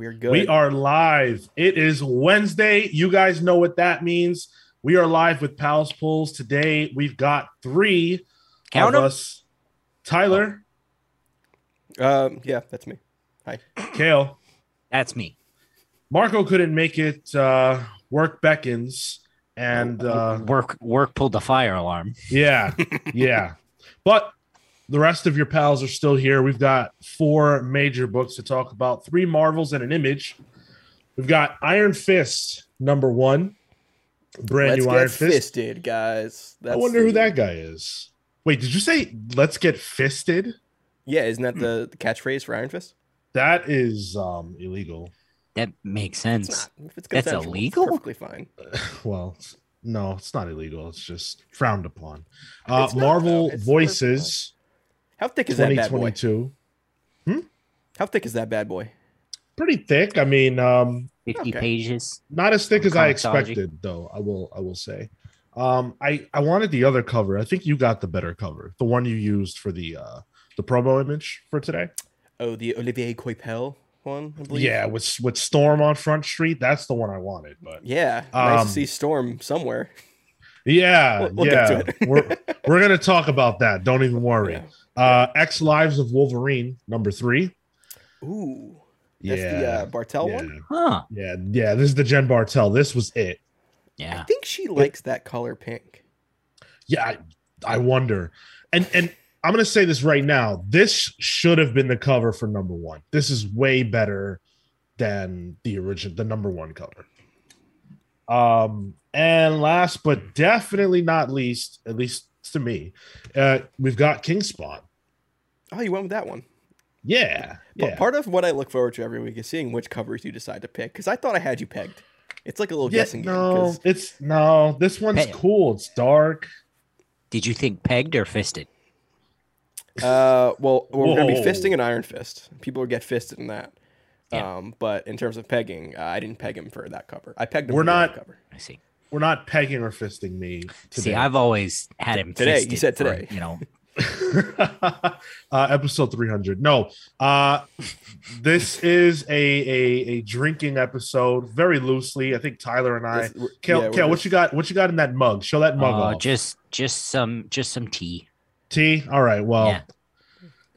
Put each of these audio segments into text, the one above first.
We're good. We are live. It is Wednesday. You guys know what that means. We are live with Pals Pulls. Today, we've got three of us. Tyler. Yeah, that's me. Hi. Kale. That's me. Marco couldn't make it. Work beckons. And work pulled the fire alarm. Yeah. Yeah. But the rest of your pals are still here. We've got four major books to talk about, three Marvels and an Image. We've got Iron Fist, #1. Brand new Iron Fist. Let's get fisted, guys. That's I wonder who that guy is. Wait, did you say let's get fisted? Yeah, isn't that the catchphrase for Iron Fist? That is illegal. That makes sense. That's illegal? It's perfectly fine. Well, no, it's not illegal. It's just frowned upon. Marvel Voices. How thick is that bad boy? How thick is that bad boy? Pretty thick. I mean, 50 pages. Not as thick as I expected, though. I will say. I wanted the other cover. I think you got the better cover, the one you used for the promo image for today. Oh, the Olivier Coipel one, I believe. Yeah, with Storm on Front Street. That's the one I wanted. But yeah, nice to see Storm somewhere. Yeah, we'll get to it. we're gonna talk about that. Don't even worry. Yeah. X Lives of Wolverine, #3. Ooh, that's the Bartell one. Huh. Yeah. This is the Jen Bartell. This was it. Yeah, I think she likes that color pink. Yeah, I wonder. And I'm gonna say this right now. This should have been the cover for #1. This is way better than the original, the #1 cover. And last but definitely not least, at least to me, we've got King Spawn. Oh, you went with that one. Yeah. But part of what I look forward to every week is seeing which covers you decide to pick, because I thought I had you pegged. It's like a little guessing game. No, this one's cool. It's dark. Did you think pegged or fisted? Well, we're going to be fisting an Iron Fist. People get fisted in that. Yeah. But in terms of pegging, I didn't peg him for that cover. I pegged him for that cover. I see. We're not pegging or fisting me today. See, I've always had him today. You said today. For, you know. Episode 300. No, this is a drinking episode, very loosely. I think Tyler and I. Kale, what you got in that mug? Show that mug off. Just some tea. Tea. All right. Well,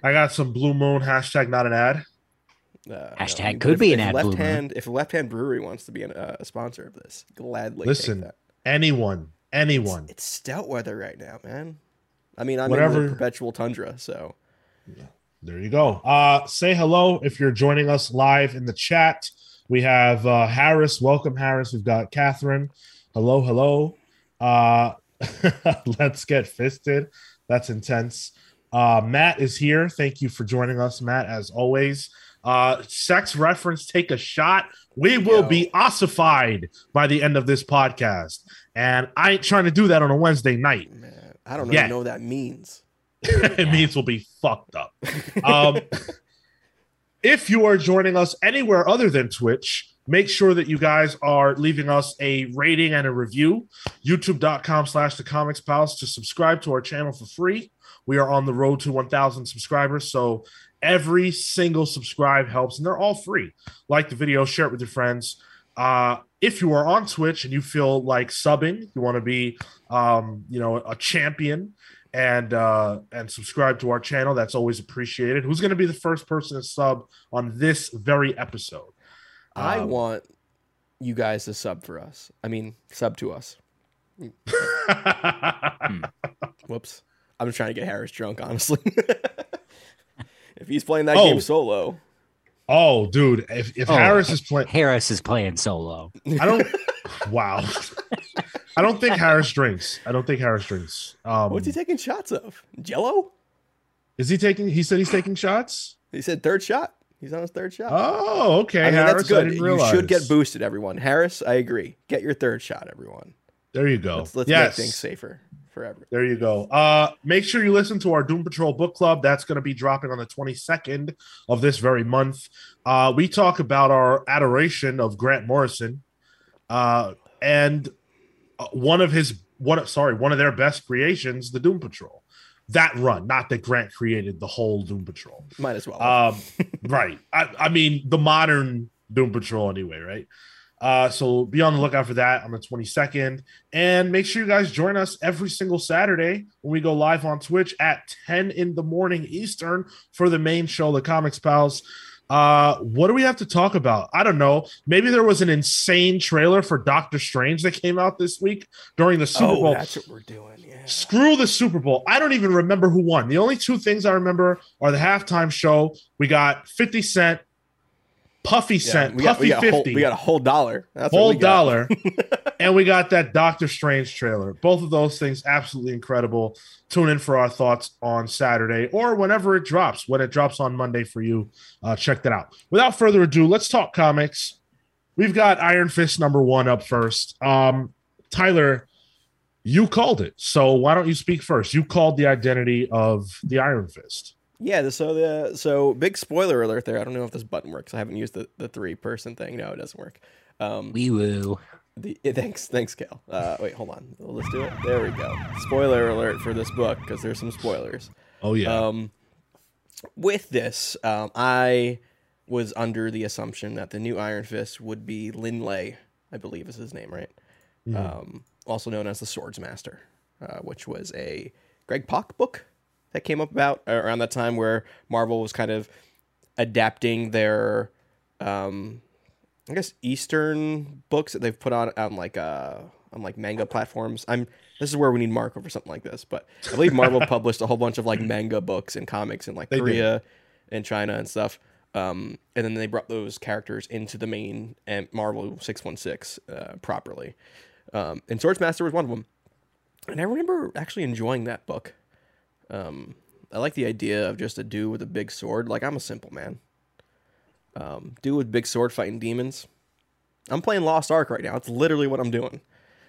I got some Blue Moon. # not an ad. Hashtag could be an ad. If Left Hand Brewery wants to be a sponsor of this, gladly. Listen, take that. anyone. It's stout weather right now, man. I mean, I'm in the perpetual tundra, so. Yeah, there you go. Say hello if you're joining us live in the chat. We have Harris. Welcome, Harris. We've got Catherine. Hello. Let's get fisted. That's intense. Matt is here. Thank you for joining us, Matt, as always. Sex reference, take a shot. We will be ossified by the end of this podcast. And I ain't trying to do that on a Wednesday night. Man, I don't even know what that means. It means we'll be fucked up. If you are joining us anywhere other than Twitch, make sure that you guys are leaving us a rating and a review. YouTube.com/TheComicsPals to subscribe to our channel for free. We are on the road to 1,000 subscribers, so every single subscribe helps, and they're all free. Like the video, share it with your friends. If you are on Twitch and you feel like subbing, you want to be, a champion and subscribe to our channel, that's always appreciated. Who's going to be the first person to sub on this very episode? I want you guys to sub for us. I mean, sub to us. Whoops. I'm just trying to get Harris drunk, honestly. If he's playing that game solo. Oh, dude. If Harris is playing solo. I don't think Harris drinks. What's he taking shots of? Jello? He said he's taking shots? He said third shot. He's on his third shot. Oh, okay. I mean, Harris, that's good. You should get boosted, everyone. Harris, I agree. Get your third shot, everyone. There you go. Let's make things safer. Forever. There you go. Make sure you listen to our Doom Patrol book club. That's going to be dropping on the 22nd of this very month. We talk about our adoration of Grant Morrison and one of their best creations, the Doom Patrol. That run, not that Grant created the whole Doom Patrol. Might as well. Right. I mean, the modern Doom Patrol anyway, right? So be on the lookout for that on the 22nd. And make sure you guys join us every single Saturday when we go live on Twitch at 10 in the morning Eastern for the main show, The Comics Pals. What do we have to talk about? I don't know. Maybe there was an insane trailer for Doctor Strange that came out this week during the Super Bowl. That's what we're doing. Yeah. Screw the Super Bowl. I don't even remember who won. The only two things I remember are the halftime show. We got 50 Cent. Puffy Cent, yeah, Puffy 50. We got a whole dollar. That's whole dollar. And we got that Doctor Strange trailer. Both of those things absolutely incredible. Tune in for our thoughts on Saturday or whenever it drops. When it drops on Monday for you, check that out. Without further ado, let's talk comics. We've got Iron Fist #1 up first. Tyler, you called it. So why don't you speak first? You called the identity of the Iron Fist. Yeah, so big spoiler alert there. I don't know if this button works. I haven't used the three-person thing. No, it doesn't work. Wee-woo. Thanks, Cal. Wait, hold on. Let's do it. There we go. Spoiler alert for this book, because there's some spoilers. Oh, yeah. With this, I was under the assumption that the new Iron Fist would be Lin Lei, I believe is his name, right? Mm-hmm. Also known as the Swordsmaster, which was a Greg Pak book that came up about around that time where Marvel was kind of adapting their, I guess, Eastern books that they've put on manga platforms. This is where we need Marco for something like this, but I believe Marvel published a whole bunch of like manga books and comics in like Korea and China and stuff, and then they brought those characters into the main and Marvel 616 properly, and Swordsmaster was one of them, and I remember actually enjoying that book. I like the idea of just a dude with a big sword. Like, I'm a simple man. Dude with big sword fighting demons. I'm playing Lost Ark right now. It's literally what I'm doing.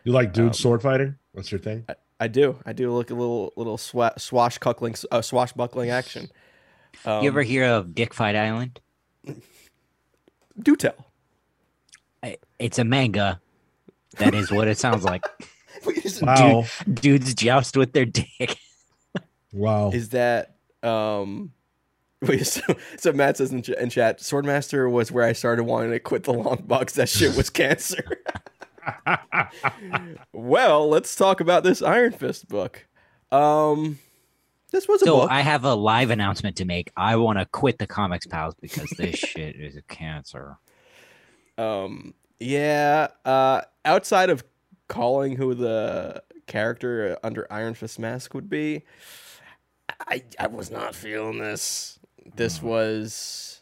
You like dude sword fighting? What's your thing? I do. I do like a little swashbuckling action. You ever hear of Dick Fight Island? Do tell. It's a manga. That is what it sounds like. Wow. Dudes joust with their dick. Wow. Is that wait, so Matt says in chat, Swordmaster was where I started wanting to quit the long box. That shit was cancer. Well, let's talk about this Iron Fist book. This was a book. I have a live announcement to make. I want to quit the Comics Pals because this shit is a cancer. Yeah. Outside of calling who the character under Iron Fist mask would be, I was not feeling this. This was,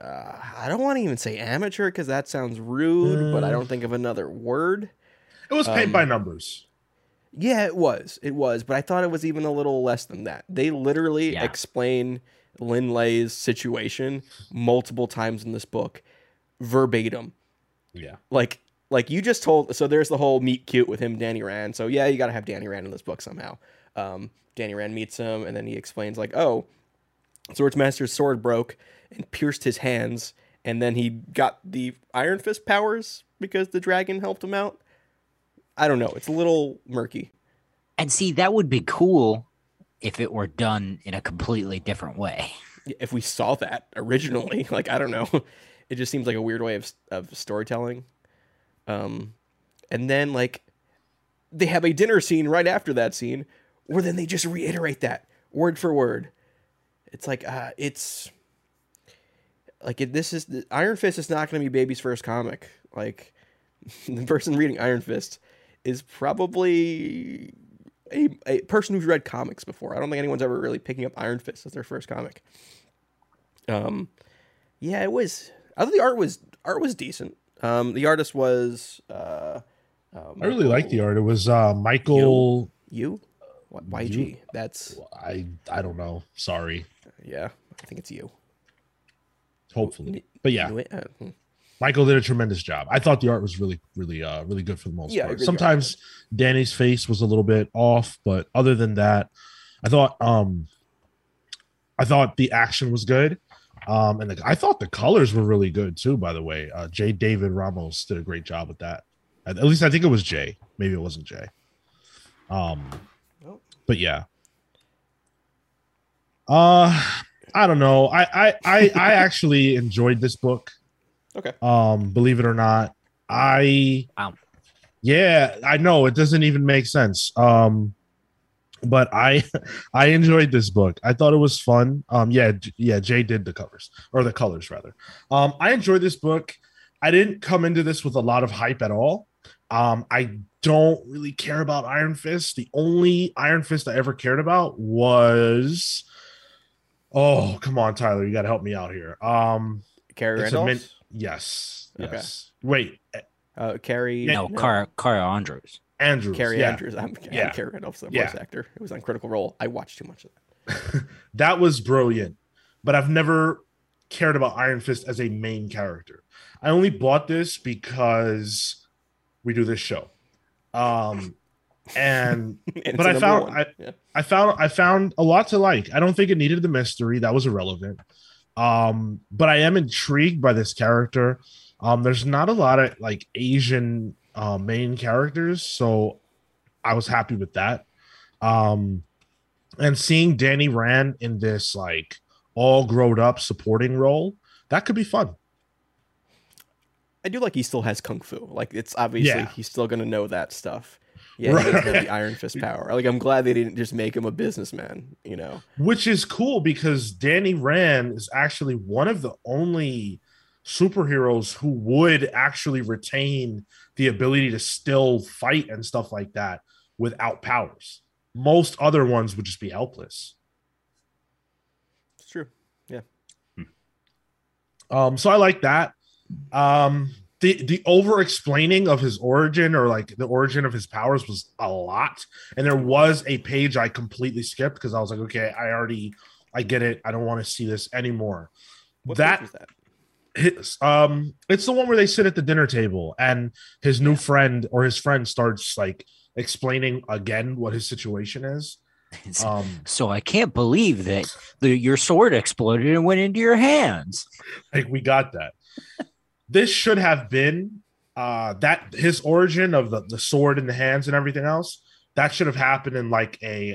I don't want to even say amateur because that sounds rude, but I don't think of another word. It was paint by numbers. Yeah, it was, but I thought it was even a little less than that. They literally explain Lin Lei's situation multiple times in this book, verbatim. Yeah. Like you just told, so there's the whole meet cute with him, Danny Rand. So yeah, you got to have Danny Rand in this book somehow. Danny Rand meets him, and then he explains, like, oh, Swordsmaster's sword broke and pierced his hands, and then he got the Iron Fist powers because the dragon helped him out. I don't know. It's a little murky. And see, that would be cool if it were done in a completely different way. If we saw that originally, like, I don't know. It just seems like a weird way of storytelling. And then, like, they have a dinner scene right after that scene, or then they just reiterate that word for word. It's like, Iron Fist is not going to be baby's first comic. Like, the person reading Iron Fist is probably a person who's read comics before. I don't think anyone's ever really picking up Iron Fist as their first comic. Yeah, it was, I thought the art was decent. The artist was, I really liked the art. It was, Michael. You? What, YG, you? That's I don't know. Sorry. Yeah, I think it's you. Hopefully, but yeah, Michael did a tremendous job. I thought the art was really, really, really good for the most part. Sometimes Danny's face was a little bit off, but other than that, I thought the action was good, and I thought the colors were really good too. By the way, J. David Ramos did a great job with that. At least I think it was Jay. Maybe it wasn't Jay. But yeah, I don't know. I actually enjoyed this book. Okay. Believe it or not, yeah, I know it doesn't even make sense. But I enjoyed this book. I thought it was fun. Yeah, Jay did the covers, or the colors rather. I enjoyed this book. I didn't come into this with a lot of hype at all. I don't really care about Iron Fist. The only Iron Fist I ever cared about was, oh, come on, Tyler, you got to help me out here. Carrie Reynolds? Yes. Okay. Wait. Carrie. Carrie Andrews. Carrie Andrews. I'm Carrie Reynolds, the voice actor. It was on Critical Role. I watched too much of that. That was brilliant. But I've never cared about Iron Fist as a main character. I only bought this because we do this show. But I found a lot to like. I don't think it needed the mystery. That was irrelevant. But I am intrigued by this character. There's not a lot of like Asian main characters, so I was happy with that. And seeing Danny Rand in this like all grown up supporting role, that could be fun. I do like he still has kung fu. Like, it's obviously he's still gonna know that stuff. Yeah, right. He doesn't have the Iron Fist power. Like, I'm glad they didn't just make him a businessman, you know. Which is cool, because Danny Rand is actually one of the only superheroes who would actually retain the ability to still fight and stuff like that without powers. Most other ones would just be helpless. It's true. Yeah. So I like that. The over explaining of his origin, or like the origin of his powers, was a lot. And there was a page I completely skipped because I was like, okay, I get it. I don't want to see this anymore. What page was that? It's the one where they sit at the dinner table and his new friend, or his friend, starts like explaining again what his situation is. So I can't believe that your sword exploded and went into your hands. Like, we got that. This should have been his origin of the sword in the hands and everything else. That should have happened in like a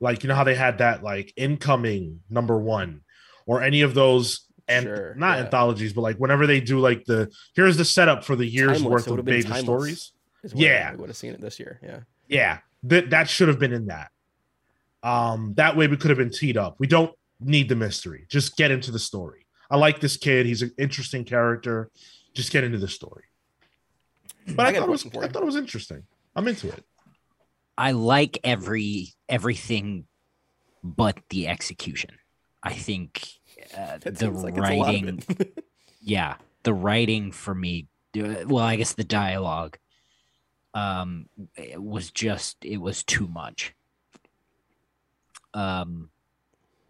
like, you know how they had that like Incoming #1 or any of those. And anthologies, but like whenever they do like here's the setup for the year's worth of major stories. I would have seen it this year. Yeah. That should have been in that. That way we could have been teed up. We don't need the mystery. Just get into the story. I like this kid. He's an interesting character. Just get into the story. But I thought it was interesting. I'm into it. I like everything but the execution. I think the writing, the writing for me, well, I guess the dialogue it was too much. And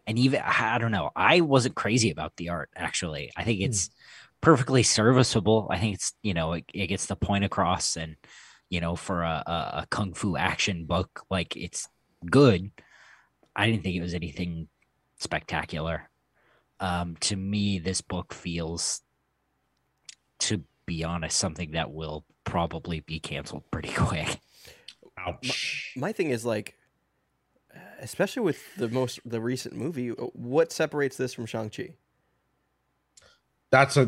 even, I don't know, I wasn't crazy about the art, actually. I think it's perfectly serviceable. I think it's, you know, it gets the point across, and, you know, for a kung fu action book, like, it's good. I didn't think it was anything spectacular. To me, this book feels, to be honest, something that will probably be canceled pretty quick. Ouch. My thing is, like, especially with the recent movie, what separates this from Shang-Chi? That's a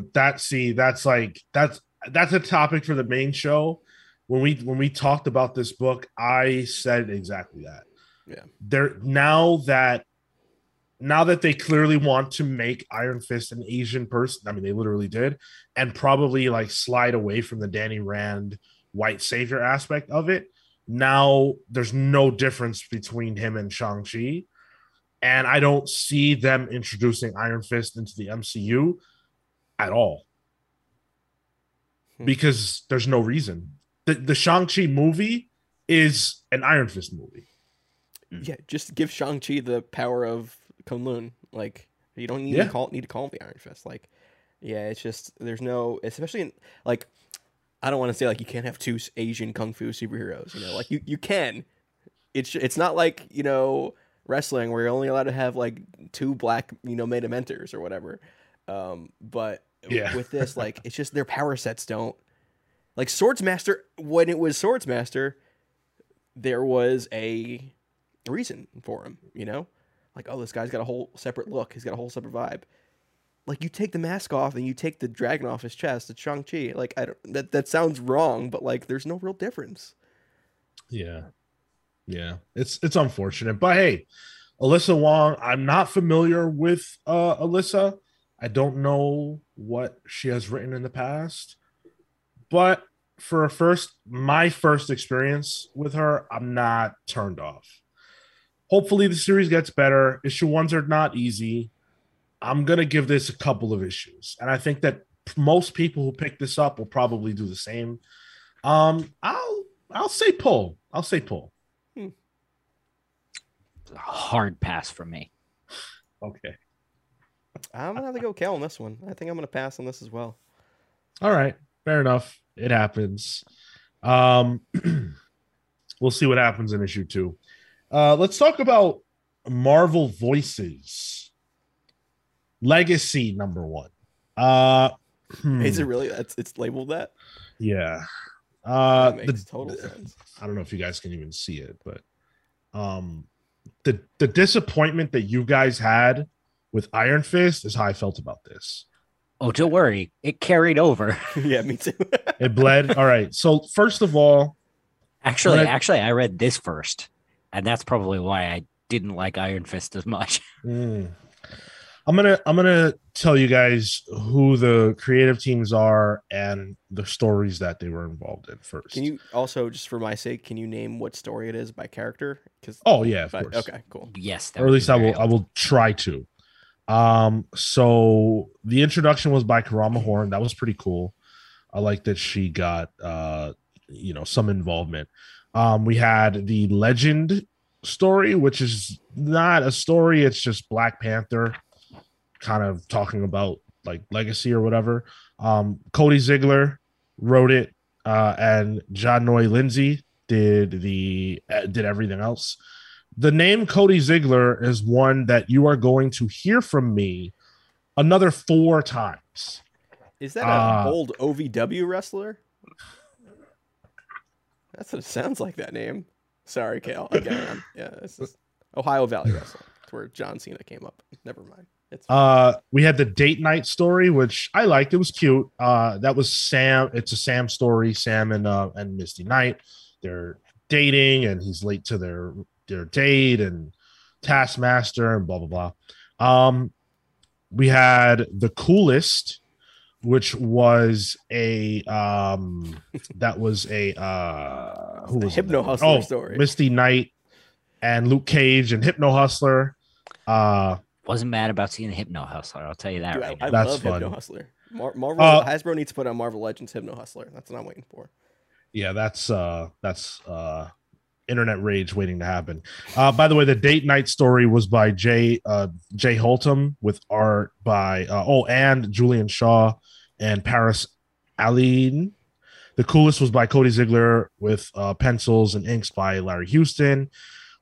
topic for the main show. When we talked about this book, I said exactly that. Yeah. Now that they clearly want to make Iron Fist an Asian person, I mean, they literally did, and probably like slide away from the Danny Rand white savior aspect of it. Now there's no difference between him and Shang-Chi, and I don't see them introducing Iron Fist into the MCU at all, because there's no reason. The Shang-Chi movie is an Iron Fist movie. Yeah, just give Shang-Chi the power of Kunlun. Like, you don't need to call the Iron Fist. Like, yeah, it's just, there's no, especially in, like, I don't want to say like you can't have two Asian kung fu superheroes, you know, like you can. It's not like, you know, wrestling where you're only allowed to have like two black, you know, made mentors or whatever. But with this, like, it's just their power sets don't, like, Swordsmaster, when it was Swordsmaster, there was a reason for him, you know. Like, oh, this guy's got a whole separate look. He's got a whole separate vibe. Like, you take the mask off and you take the dragon off his chest. It's Shang-Chi. Like, I don't, that sounds wrong, but like, there's no real difference. Yeah, it's unfortunate. But hey, Alyssa Wong, I'm not familiar with Alyssa. I don't know what she has written in the past, but for my first experience with her, I'm not turned off. Hopefully the series gets better. Issue ones are not easy. I'm going to give this a couple of issues. And I think that most people who pick this up will probably do the same. I'll say pull. I'll say pull. Hard pass for me. Okay. I'm going to have to go Cal on this one. I think I'm going to pass on this as well. All right. Fair enough. It happens. We'll see what happens in issue 2. Let's talk about Marvel Voices. Legacy #1. Is it really? It's labeled that? Yeah. That makes total sense. I don't know if you guys can even see it, but the disappointment that you guys had with Iron Fist is how I felt about this. Oh, don't worry. It carried over. Yeah, me too. It bled. All right. So first of all. Actually, I read this first, and that's probably why I didn't like Iron Fist as much. I'm gonna tell you guys who the creative teams are and the stories that they were involved in first. Can you also, just for my sake, can you name what story it is by character? Because, of course. Okay, cool. Yes, or at least I will try to. So the introduction was by Karama Horn. That was pretty cool. I like that she got some involvement. We had the Legend story, which is not a story; it's just Black Panther kind of talking about like legacy or whatever. Cody Ziglar wrote it, and John Noy Lindsay did everything else. The name Cody Ziglar is one that you are going to hear from me another 4 times. Is that an old OVW wrestler? That's what it sounds like, that name. Sorry, Kale. Again, yeah, this is Ohio Valley Wrestling. That's where John Cena came up. Never mind. We had the date night story, which I liked. It was cute. That was Sam. It's a Sam story. Sam and Misty Knight. They're dating, and he's late to their date, and Taskmaster, and blah blah blah. We had the Coolest, which was a Hypno Hustler story. Misty Knight and Luke Cage and Hypno Hustler. Wasn't mad about seeing Hypno Hustler. I'll tell you that. Dude, right now. I love Hypno Hustler. Marvel Hasbro needs to put on Marvel Legends Hypno Hustler. That's what I'm waiting for. Yeah, that's internet rage waiting to happen. By the way, the date night story was by Jay Holtum, with art by and Julian Shaw and Paris Alleyne. The Coolest was by Cody Ziglar, with pencils and inks by Larry Houston,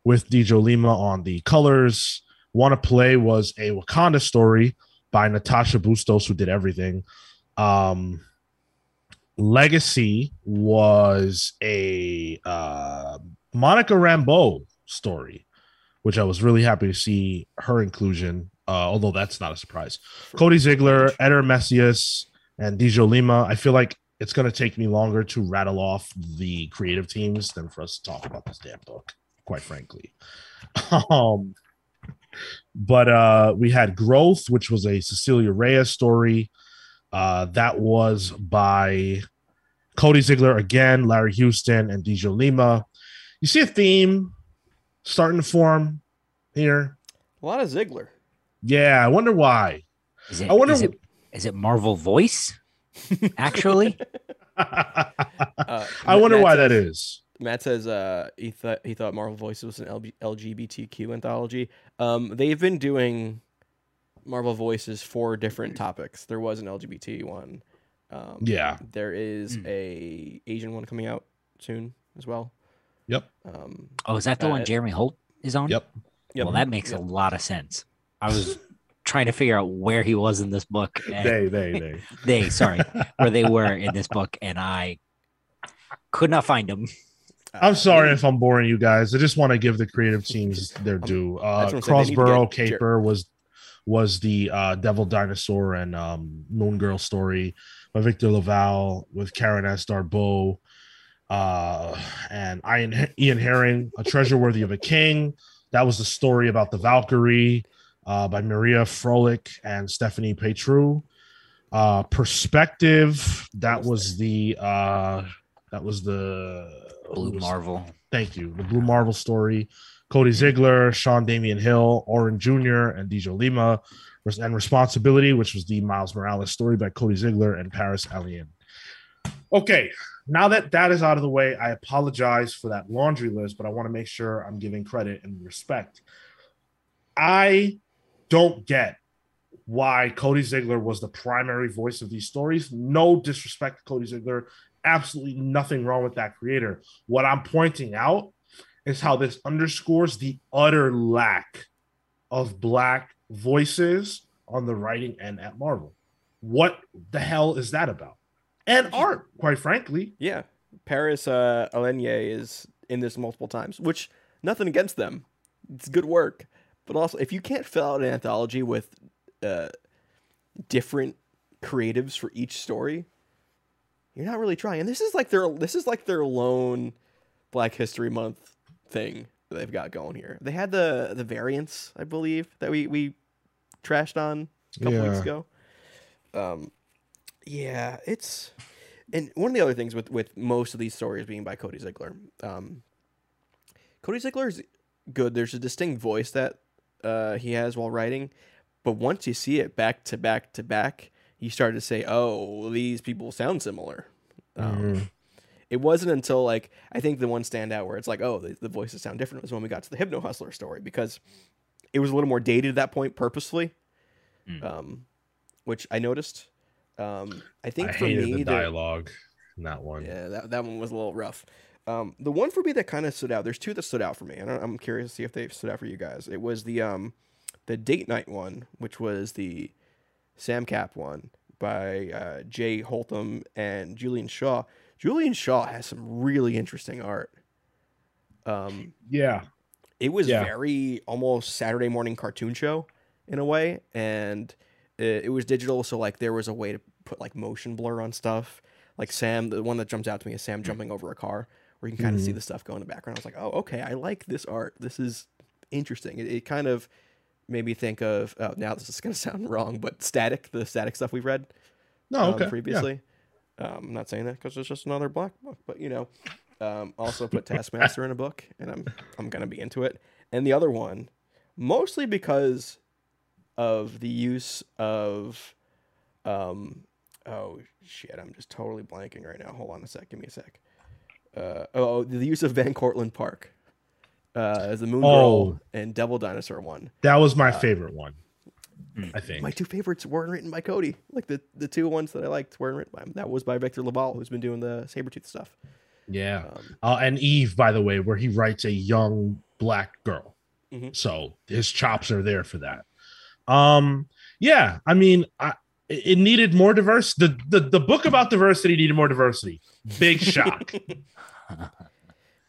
with Dijo Lima on the colors. Wanna Play was a Wakanda story by Natasha Bustos, who did everything. Legacy was a Monica Rambeau story, which I was really happy to see her inclusion, although that's not a surprise. Cody Ziglar, Eder Messias, and Dijo Lima. I feel like it's going to take me longer to rattle off the creative teams than for us to talk about this damn book, quite frankly. But we had Growth, which was a Cecilia Reyes story. That was by Cody Ziglar again, Larry Houston, and Dijo Lima. You see a theme starting to form here. A lot of Ziglar. Yeah, I wonder why. Is it Marvel Voice, actually? I wonder why that is. Matt says he thought Marvel Voices was an LGBTQ anthology. They've been doing Marvel Voices for different topics. There was an LGBT one. There is a Asian one coming out soon as well. Yep. Is that the one Jeremy Holt is on? Yep. Well, that makes a lot of sense. I was trying to figure out where he was in this book. Where they were in this book, and I could not find him. I'm sorry if I'm boring you guys. I just want to give the creative teams their due. Crossborough Caper was was the Devil Dinosaur and Moon Girl story by Victor Laval with Karen S. Darboe and Ian Herring, A Treasure Worthy of a King. That was the story about the Valkyrie by Maria Froelich and Stephanie Petrou. Perspective, that was the Blue Marvel. Thank you. The Blue Marvel story. Cody Ziglar, Sean Damian Hill, Oren Jr., and Dijo Lima, and Responsibility, which was the Miles Morales story by Cody Ziglar and Paris Alleyne. Okay, now that that is out of the way, I apologize for that laundry list, but I want to make sure I'm giving credit and respect. I don't get why Cody Ziglar was the primary voice of these stories. No disrespect to Cody Ziglar. Absolutely nothing wrong with that creator. What I'm pointing out is how this underscores the utter lack of Black voices on the writing end at Marvel. What the hell is that about? And art, quite frankly. Yeah. Paris Alleyne is in this multiple times, which, nothing against them. It's good work. But also, if you can't fill out an anthology with different creatives for each story, you're not really trying. And this is like their lone Black History Month thing that they've got going here. They had the variants, I believe, that we trashed on a couple weeks ago. Yeah, it's, and one of the other things with most of these stories being by Cody Ziglar. Cody Ziglar is good. There's a distinct voice that he has while writing, but once you see it back to back to back, you started to say, oh, these people sound similar. It wasn't until, like, I think the one standout where it's like, oh, the voices sound different was when we got to the Hypno Hustler story, because it was a little more dated at that point purposely, which I noticed. I think I for hated me, the dialogue in that one. Yeah, that one was a little rough. The one for me that kind of stood out, there's two that stood out for me. I'm curious to see if they stood out for you guys. It was the date night one, which was the Sam Cap one by Jay Holtham and Julian Shaw. Julian Shaw has some really interesting art. It was very almost Saturday morning cartoon show in a way, and it was digital, so like there was a way to put like motion blur on stuff. Like Sam, the one that jumps out to me is Sam jumping over a car, where you can kind of see the stuff go in the background. I was like, oh, okay, I like this art. This is interesting. It kind of made me think of, oh, now this is going to sound wrong, but the static stuff we've read previously. Yeah. I'm not saying that because it's just another Black book, but you know, also put Taskmaster in a book, and I'm going to be into it. And the other one, mostly because of the use of, oh shit, I'm just totally blanking right now. Hold on a sec. Give me a sec. The use of Van Cortlandt Park. As the Moon Girl and Devil Dinosaur one. That was my favorite one, I think. My two favorites weren't written by Cody. Like the two ones that I liked weren't written by him. That was by Victor Laval, who's been doing the Sabretooth stuff. Yeah. And Eve, by the way, where he writes a young Black girl. So his chops are there for that. I mean, it needed more diversity. The book about diversity needed more diversity. Big shock.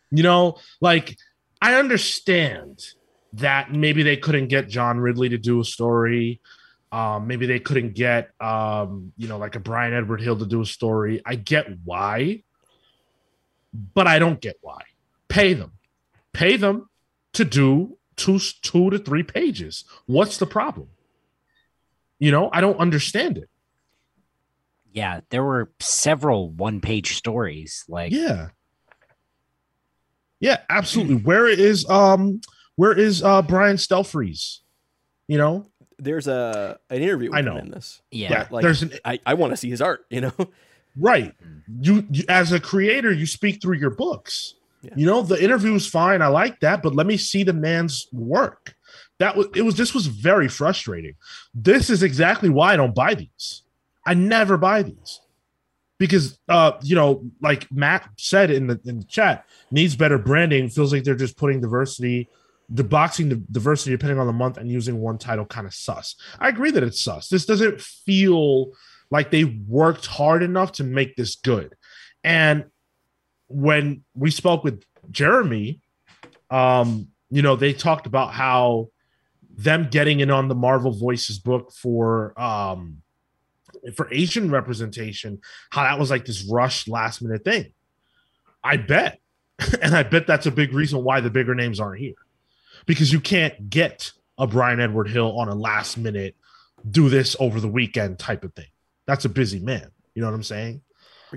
You know, like, I understand that maybe they couldn't get John Ridley to do a story. Maybe they couldn't get, like a Brian Edward Hill to do a story. I get why, but I don't get why. Pay them to do two to three pages. What's the problem? You know, I don't understand it. Yeah, there were several one-page stories. Like, yeah. Yeah, absolutely. Where is Brian Stelfreeze? You know, there's an interview with him in this. Yeah, like, I want to see his art. You know, right? You as a creator, you speak through your books. Yeah. You know, the interview is fine. I like that, but let me see the man's work. This was very frustrating. This is exactly why I don't buy these. I never buy these. Because, like Matt said in the chat, needs better branding. Feels like they're just putting diversity, boxing the diversity depending on the month and using one title kind of sus. I agree that it's sus. This doesn't feel like they worked hard enough to make this good. And when we spoke with Jeremy, they talked about how them getting in on the Marvel Voices book for Asian representation, how that was like this rushed last minute thing. I bet. And I bet that's a big reason why the bigger names aren't here, because you can't get a Brian Edward Hill on a last minute, do this over the weekend type of thing. That's a busy man. You know what I'm saying?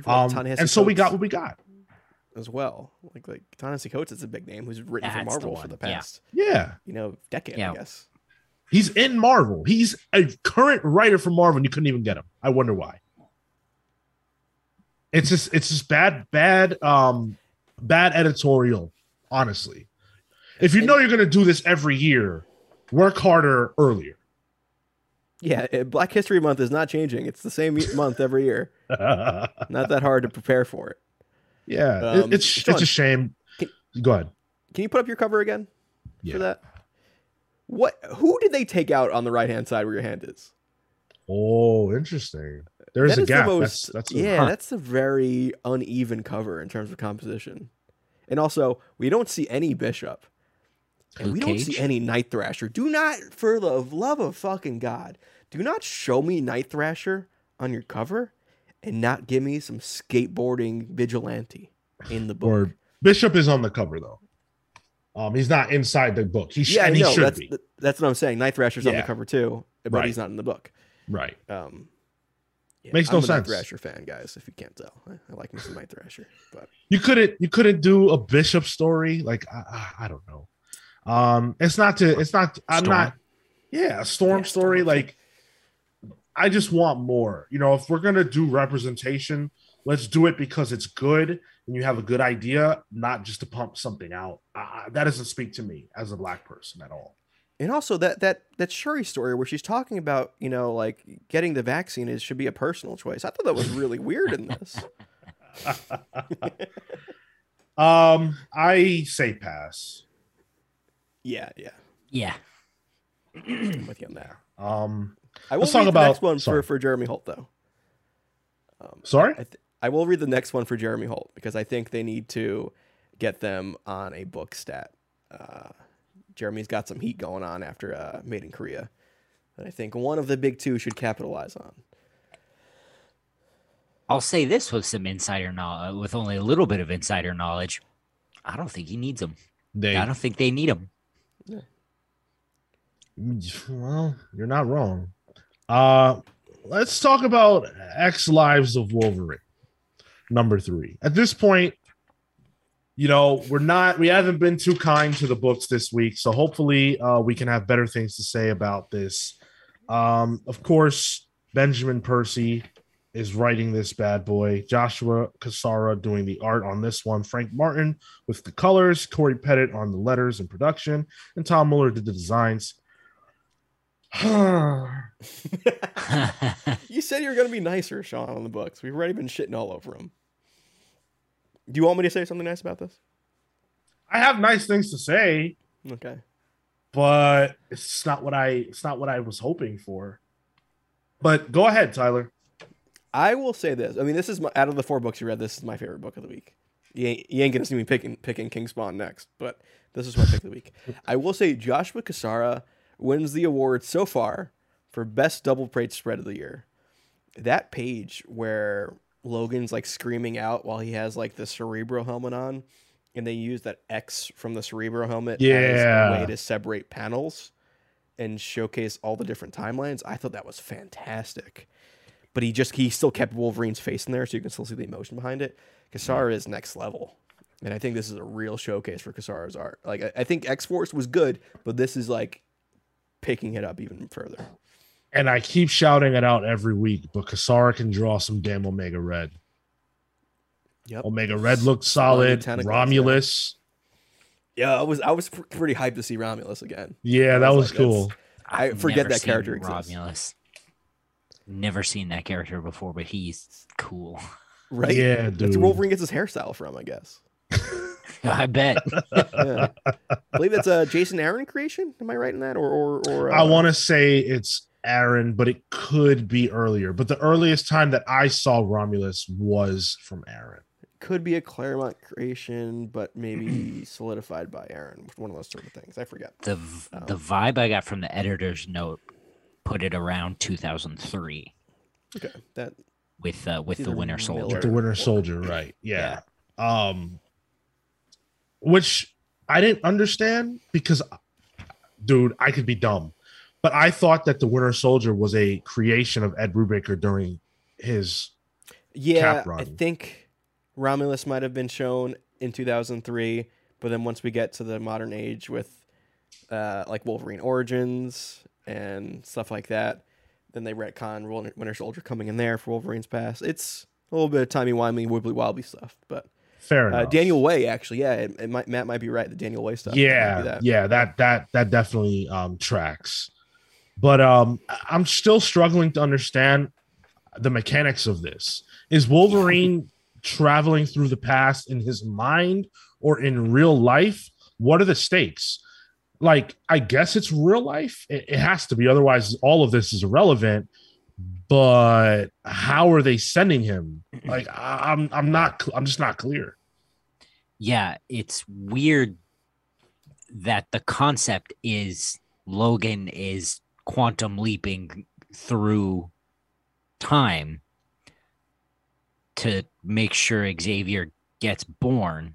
And so we got what we got as well. Like Ta-Nehisi Coates is a big name who's written for Marvel for the past, decade, I guess. He's in Marvel. He's a current writer for Marvel, and you couldn't even get him. I wonder why. It's just bad editorial, honestly. If you know you're going to do this every year, work harder earlier. Yeah, Black History Month is not changing. It's the same month every year. Not that hard to prepare for it. Yeah, it's a shame. Go ahead. Can you put up your cover again for that? Who did they take out on the right-hand side where your hand is? Oh, interesting. There's a gap. That's a very uneven cover in terms of composition. And also, we don't see any Bishop. And we don't see any Night Thrasher. Do not, for the love of fucking God, do not show me Night Thrasher on your cover and not give me some skateboarding vigilante in the book. Or Bishop is on the cover, though. He's not inside the book. He should be. That's what I'm saying. Night Thrasher's on the cover too, but he's not in the book. Right. Makes no sense. I'm a Night Thrasher fan, guys, if you can't tell. I like me some Night Thrasher. But you couldn't do a Bishop story. Like I don't know. Storm story. Like I just want more. You know, if we're gonna do representation, let's do it because it's good and you have a good idea, not just to pump something out. That doesn't speak to me as a Black person at all. And also that Shuri story where she's talking about, you know, like getting the vaccine should be a personal choice. I thought that was really weird in this. I say pass. Yeah. I'm with you on that. I will talk about the next one for Jeremy Holt though. I will read the next one for Jeremy Holt because I think they need to get them on a book stat. Jeremy's got some heat going on after Made in Korea. And I think one of the big two should capitalize on. I'll say this with some insider knowledge, with only a little bit of insider knowledge. I don't think he needs them. I don't think they need him. Yeah. Well, you're not wrong. Let's talk about X Lives of Wolverine. Number 3. At this point, you know, we haven't been too kind to the books this week, so hopefully we can have better things to say about this. Of course, Benjamin Percy is writing this bad boy. Joshua Cassara doing the art on this one. Frank Martin with the colors. Corey Pettit on the letters and production. And Tom Mueller did the designs. You said you were going to be nicer, Sean, on the books. We've already been shitting all over them. Do you want me to say something nice about this? I have nice things to say. Okay. But it's not what I was hoping for. But go ahead, Tyler. I will say this. I mean, this is out of the 4 books you read, this is my favorite book of the week. You ain't going to see me picking King Spawn next, but this is my pick of the week. I will say Joshua Cassara wins the award so far for best double page spread of the year. That page where Logan's like screaming out while he has like the Cerebro helmet on, and they use that X from the Cerebro helmet as a way to separate panels and showcase all the different timelines. I thought that was fantastic. But he still kept Wolverine's face in there, so you can still see the emotion behind it. Cassara is next level. And I think this is a real showcase for Cassara's art. Like I think X-Force was good, but this is like picking it up even further. And I keep shouting it out every week, but Cassara can draw some damn Omega Red. Yep. Omega Red looked solid. Romulus. Yeah, I was pretty hyped to see Romulus again. Yeah, that was cool. I forget that character exists. Romulus. Never seen that character before, but he's cool. Right? Yeah, dude. That's where Wolverine gets his hairstyle from, I guess. I bet. Yeah. I believe that's a Jason Aaron creation. Am I right in that? Or I want to say it's Aaron, but it could be earlier. But the earliest time that I saw Romulus was from Aaron. could be a Claremont creation, but maybe solidified by Aaron. One of those sort of things. I forget. The vibe I got from the editor's note put it around 2003. Okay, that with the Winter Soldier. With the Winter Soldier, right? Yeah. Yeah. Which I didn't understand because, dude, I could be dumb, but I thought that the Winter Soldier was a creation of Ed Brubaker during his cap run. I think Romulus might have been shown in 2003, but then once we get to the modern age with like Wolverine Origins and stuff like that, then they retcon Winter Soldier coming in there for Wolverine's past. It's a little bit of timey-wimey, wibbly-wobbly stuff, but... Fair enough. Daniel Way, actually, yeah, Matt might be right. The Daniel Way stuff. Yeah, that definitely tracks. But I'm still struggling to understand the mechanics of this. Is Wolverine traveling through the past in his mind or in real life? What are the stakes? Like, I guess it's real life. It has to be. Otherwise, all of this is irrelevant. But how are they sending him? Like, I'm just not clear. Yeah, it's weird that the concept is Logan is quantum leaping through time to make sure Xavier gets born.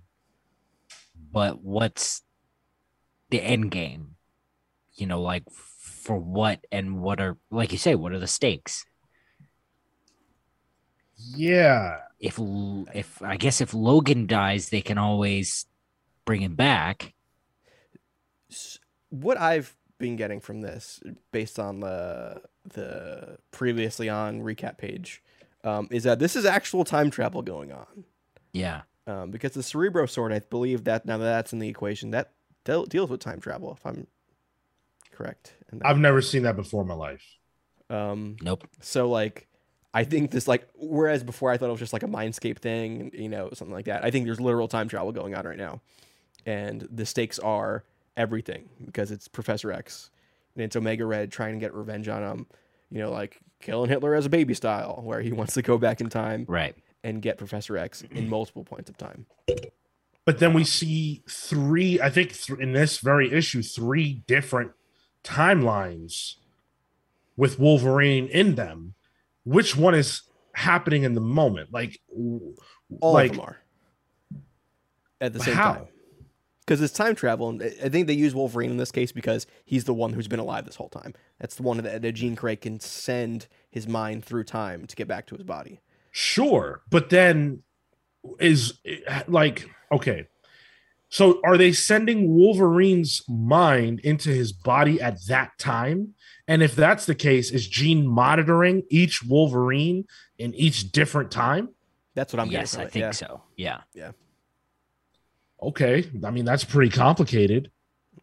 But what's the end game? You know, like, for what, and what are, like you say, what are the stakes? Yeah. If I guess if Logan dies, they can always bring him back. What I've been getting from this, based on the previously on recap page, is that this is actual time travel going on. Yeah. Because the Cerebro Sword, I believe that now that that's in the equation, that deals with time travel, if I'm correct. And I've never seen that before in my life. Nope. So, like, I think this, like, whereas before I thought it was just like a Mindscape thing, you know, something like that. I think there's literal time travel going on right now. And the stakes are everything because it's Professor X and it's Omega Red trying to get revenge on him, you know, like killing Hitler as a baby style, where he wants to go back in time, right, and get Professor X in multiple points of time. But then we see in this very issue, three different timelines with Wolverine in them. Which one is happening in the moment? Like, all of them are at the same time. Because it's time travel, and I think they use Wolverine in this case because he's the one who's been alive this whole time. That's the one that Jean Grey can send his mind through time to get back to his body. Sure, but then is like, okay, so are they sending Wolverine's mind into his body at that time? And if that's the case, is Jean monitoring each Wolverine in each different time? That's what I'm guessing. Yes, I think so. Yeah. Yeah. Okay. I mean, that's pretty complicated.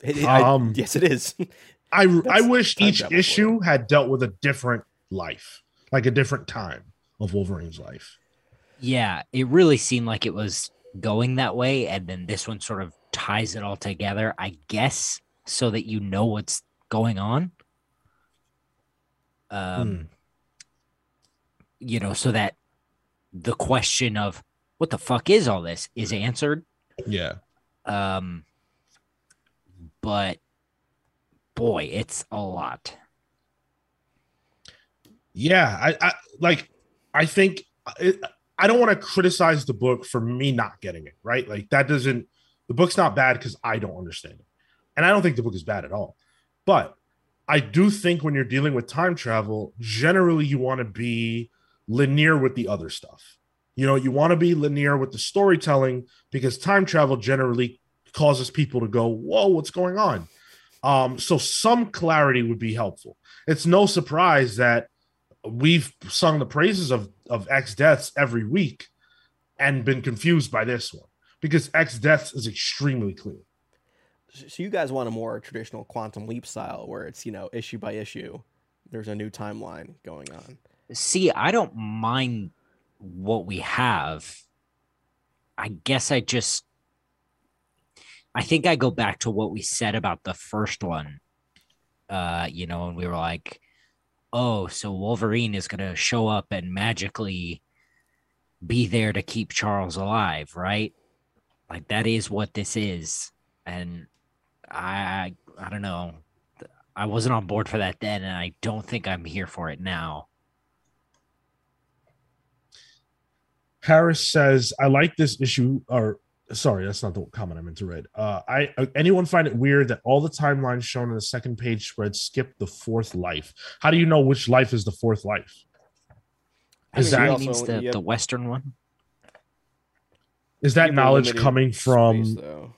Yes, it is. I wish each issue had dealt with a different life, like a different time of Wolverine's life. Yeah, it really seemed like it was going that way, and then this one sort of ties it all together, I guess, so that you know what's going on. You know, so that the question of what the fuck is all this is answered. Yeah. But boy, it's a lot. Yeah. I don't want to criticize the book for me not getting it right. Like, the book's not bad, 'cause I don't understand it. And I don't think the book is bad at all, but I do think when you're dealing with time travel, generally you want to be linear with the other stuff. You know, you want to be linear with the storytelling, because time travel generally causes people to go, whoa, what's going on? So some clarity would be helpful. It's no surprise that we've sung the praises of X Deaths every week and been confused by this one, because X Deaths is extremely clear. So you guys want a more traditional quantum leap style where it's, you know, issue by issue, there's a new timeline going on. See, I don't mind what we have. I guess I think I go back to what we said about the first one, you know, and we were like, oh, so Wolverine is going to show up and magically be there to keep Charles alive, right? Like, that is what this is. And I don't know. I wasn't on board for that then, and I don't think I'm here for it now. Paris says, I like this issue, or sorry, that's not the comment I meant to read. Anyone find it weird that all the timelines shown in the second page spread skip the fourth life? How do you know which life is the fourth life? Is that means the Western one? Is that knowledge coming from space,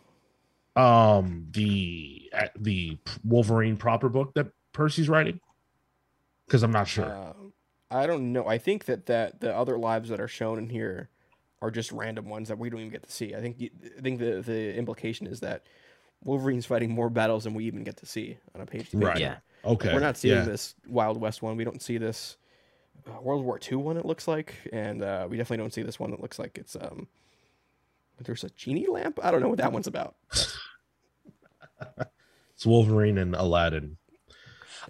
the Wolverine proper book that Percy's writing? Because I'm not sure. I don't know. I think that the other lives that are shown in here are just random ones that we don't even get to see. I think the implication is that Wolverine's fighting more battles than we even get to see on a page. Right. Yeah. Okay. Like, we're not seeing this Wild West one. We don't see this World War II one, it looks like, and we definitely don't see this one that looks like it's there's a genie lamp. I don't know what that one's about. It's Wolverine and Aladdin.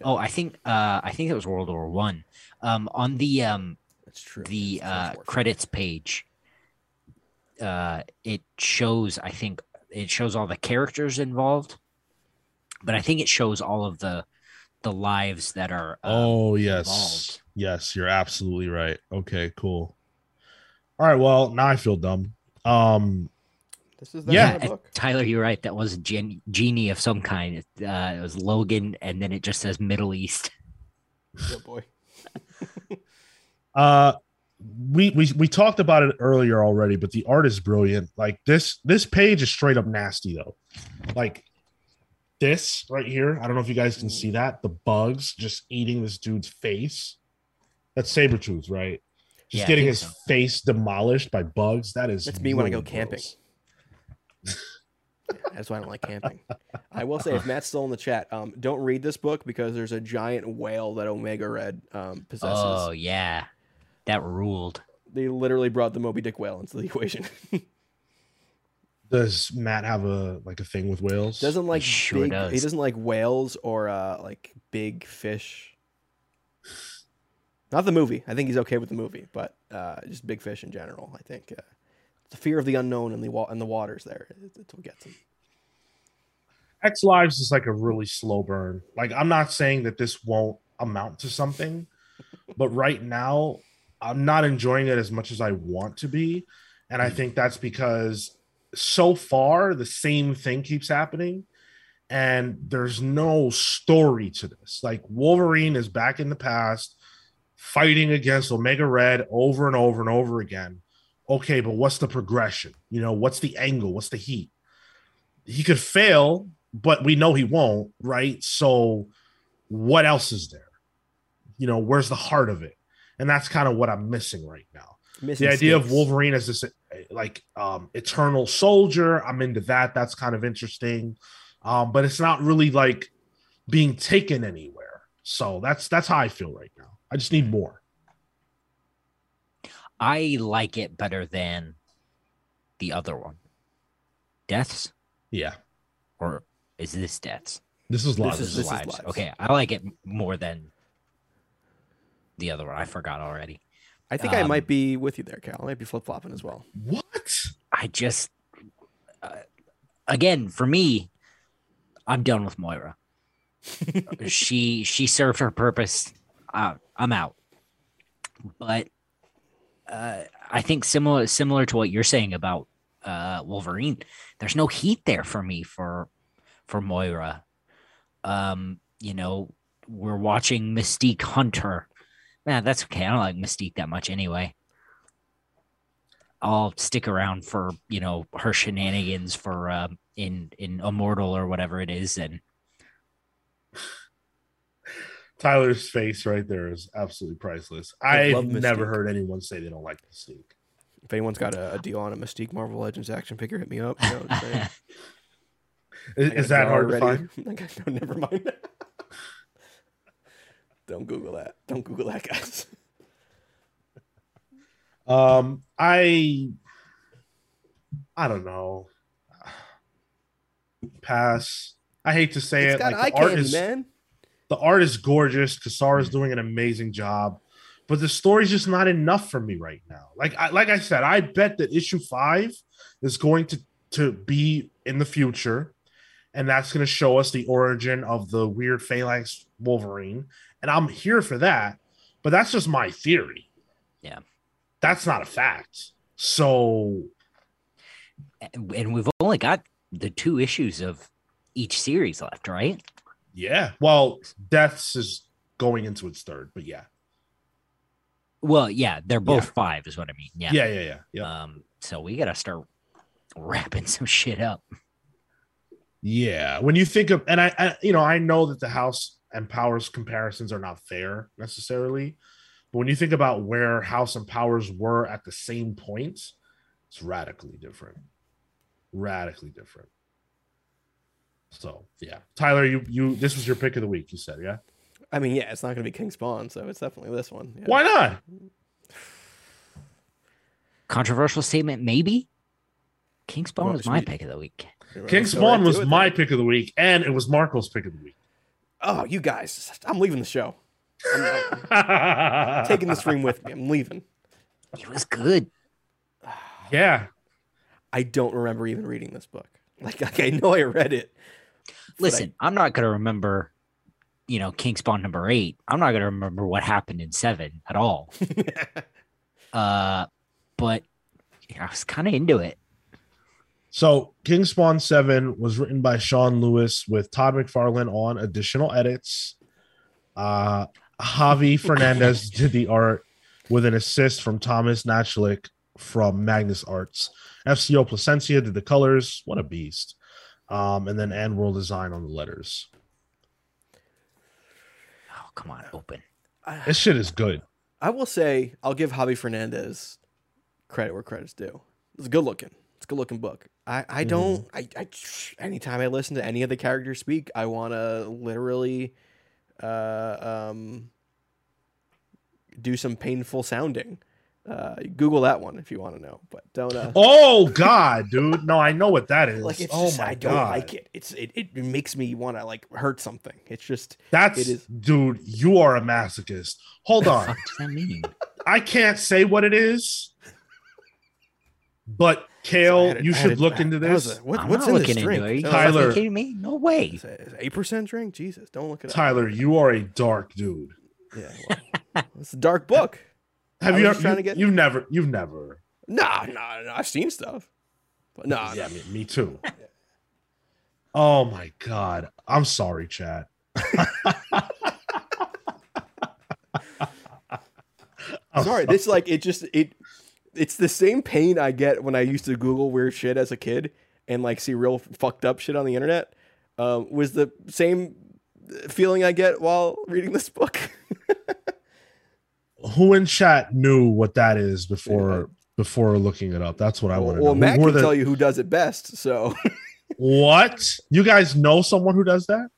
Oh, I think it was World War I. On the that's true. The credits page, it shows. I think it shows all the characters involved, but I think it shows all of the lives that are. Oh yes, involved. Yes, you're absolutely right. Okay, cool. All right. Well, now I feel dumb. This is the book. Tyler, you're right. That was a genie of some kind. It was Logan, and then it just says Middle East. Oh boy. We talked about it earlier already, but the art is brilliant. Like this page is straight up nasty though. Like this right here. I don't know if you guys can see that. The bugs just eating this dude's face. That's Sabretooth, right? Just getting his face demolished by bugs. That's me when I go camping. That's why I don't like camping. I will say, if Matt's still in the chat, don't read this book because there's a giant whale that Omega Red possesses. Oh, yeah. That ruled. They literally brought the Moby Dick whale into the equation. Does Matt have a thing with whales? He doesn't like whales or like big fish. Not the movie. I think he's okay with the movie, but just big fish in general. I think the fear of the unknown and the waters there. It will get him. X Lives is like a really slow burn. Like, I'm not saying that this won't amount to something, but right now I'm not enjoying it as much as I want to be, and I think that's because so far the same thing keeps happening. And there's no story to this. Like, Wolverine is back in the past, fighting against Omega Red over and over and over again. Okay, but what's the progression? You know, what's the angle? What's the heat? He could fail, but we know he won't, right? So what else is there? You know, where's the heart of it? And that's kind of what I'm missing right now. Missing the idea of Wolverine as this like eternal soldier. I'm into that. That's kind of interesting. But it's not really like being taken anywhere. So that's how I feel right now. I just need more. I like it better than the other one. Deaths? Yeah. Or is this Deaths? This is Lives. Okay, I like it more than the other one. I forgot already. I think I might be with you there, Cal. I might be flip-flopping as well. What? I just... again, for me, I'm done with Moira. She served her purpose. I'm out, but I think similar to what you're saying about Wolverine, there's no heat there for me for Moira. You know, we're watching Mystique hunt her. Nah, that's okay. I don't like Mystique that much anyway. I'll stick around for, you know, her shenanigans for in Immortal or whatever it is, and. Tyler's face right there is absolutely priceless. I've never heard anyone say they don't like Mystique. If anyone's got a deal on a Mystique Marvel Legends action figure, hit me up. You know what I'm saying? Is that hard already to find? No, never mind. Don't Google that. Don't Google that, guys. I don't know. Pass. I hate to say it. It's got eye candy, man. The art is gorgeous. Cassara's doing an amazing job. but the story's just not enough for me right now. Like I said, I bet that issue 5 is going to be in the future, and that's going to show us the origin of the weird Phalanx Wolverine, and I'm here for that, but that's just my theory. Yeah. That's not a fact. So... And we've only got the 2 issues of each series left, right? Yeah. Well, Deaths is going into its 3rd, but yeah. Well, yeah, they're both 5 is what I mean. Yeah. Yeah. So we got to start wrapping some shit up. Yeah. When you think of, and I know that the House and Powers comparisons are not fair necessarily, but when you think about where House and Powers were at the same point, it's radically different. So yeah, Tyler, you this was your pick of the week, you said, yeah? I mean, yeah, it's not going to be King Spawn, so it's definitely this one. Yeah. Why not? Controversial statement, maybe. King Spawn was my pick of the week. King Spawn was my pick of the week, and it was Marco's pick of the week. Oh, you guys, I'm leaving the show. I'm taking the stream with me. I'm leaving. It was good. Yeah. I don't remember even reading this book. Like I know I read it. Listen, I'm not going to remember, King Spawn number 8. I'm not going to remember what happened in 7 at all. But I was kind of into it. So King Spawn 7 was written by Sean Lewis with Todd McFarlane on additional edits. Javi Fernandez did the art with an assist from Thomas Nachlik from Magnus Arts. FCO Placencia did the colors. What a beast. And then Ann World Design on the letters. Oh, come on, open. This shit is good. I will say, I'll give Javi Fernandez credit where credit's due. It's good looking. It's a good looking book. I don't, I anytime I listen to any of the characters speak, I want to literally do some painful sounding. Google that one if you want to know, but don't. Oh God, dude! No, I know what that is. Like, it's I don't like it. It makes me want to like hurt something. It's just dude. You are a masochist. Hold on. What does that mean? I can't say what it is, but Kale, you should look into this. What's in this drink, Tyler? Are you kidding me? No way. 8% drink. Jesus, don't look at Tyler. You are a dark dude. Yeah, well, it's a dark book. Have you ever trying to get? You've never. No. I've seen stuff. But no. Yeah, me too. Oh my God. I'm sorry, chat. Sorry. This it's the same pain I get when I used to Google weird shit as a kid and like see real fucked up shit on the internet. Was the same feeling I get while reading this book. Who in chat knew what that is before looking it up? That's what I want to know. Well, Matt can tell you who does it best. So, what? You guys know someone who does that?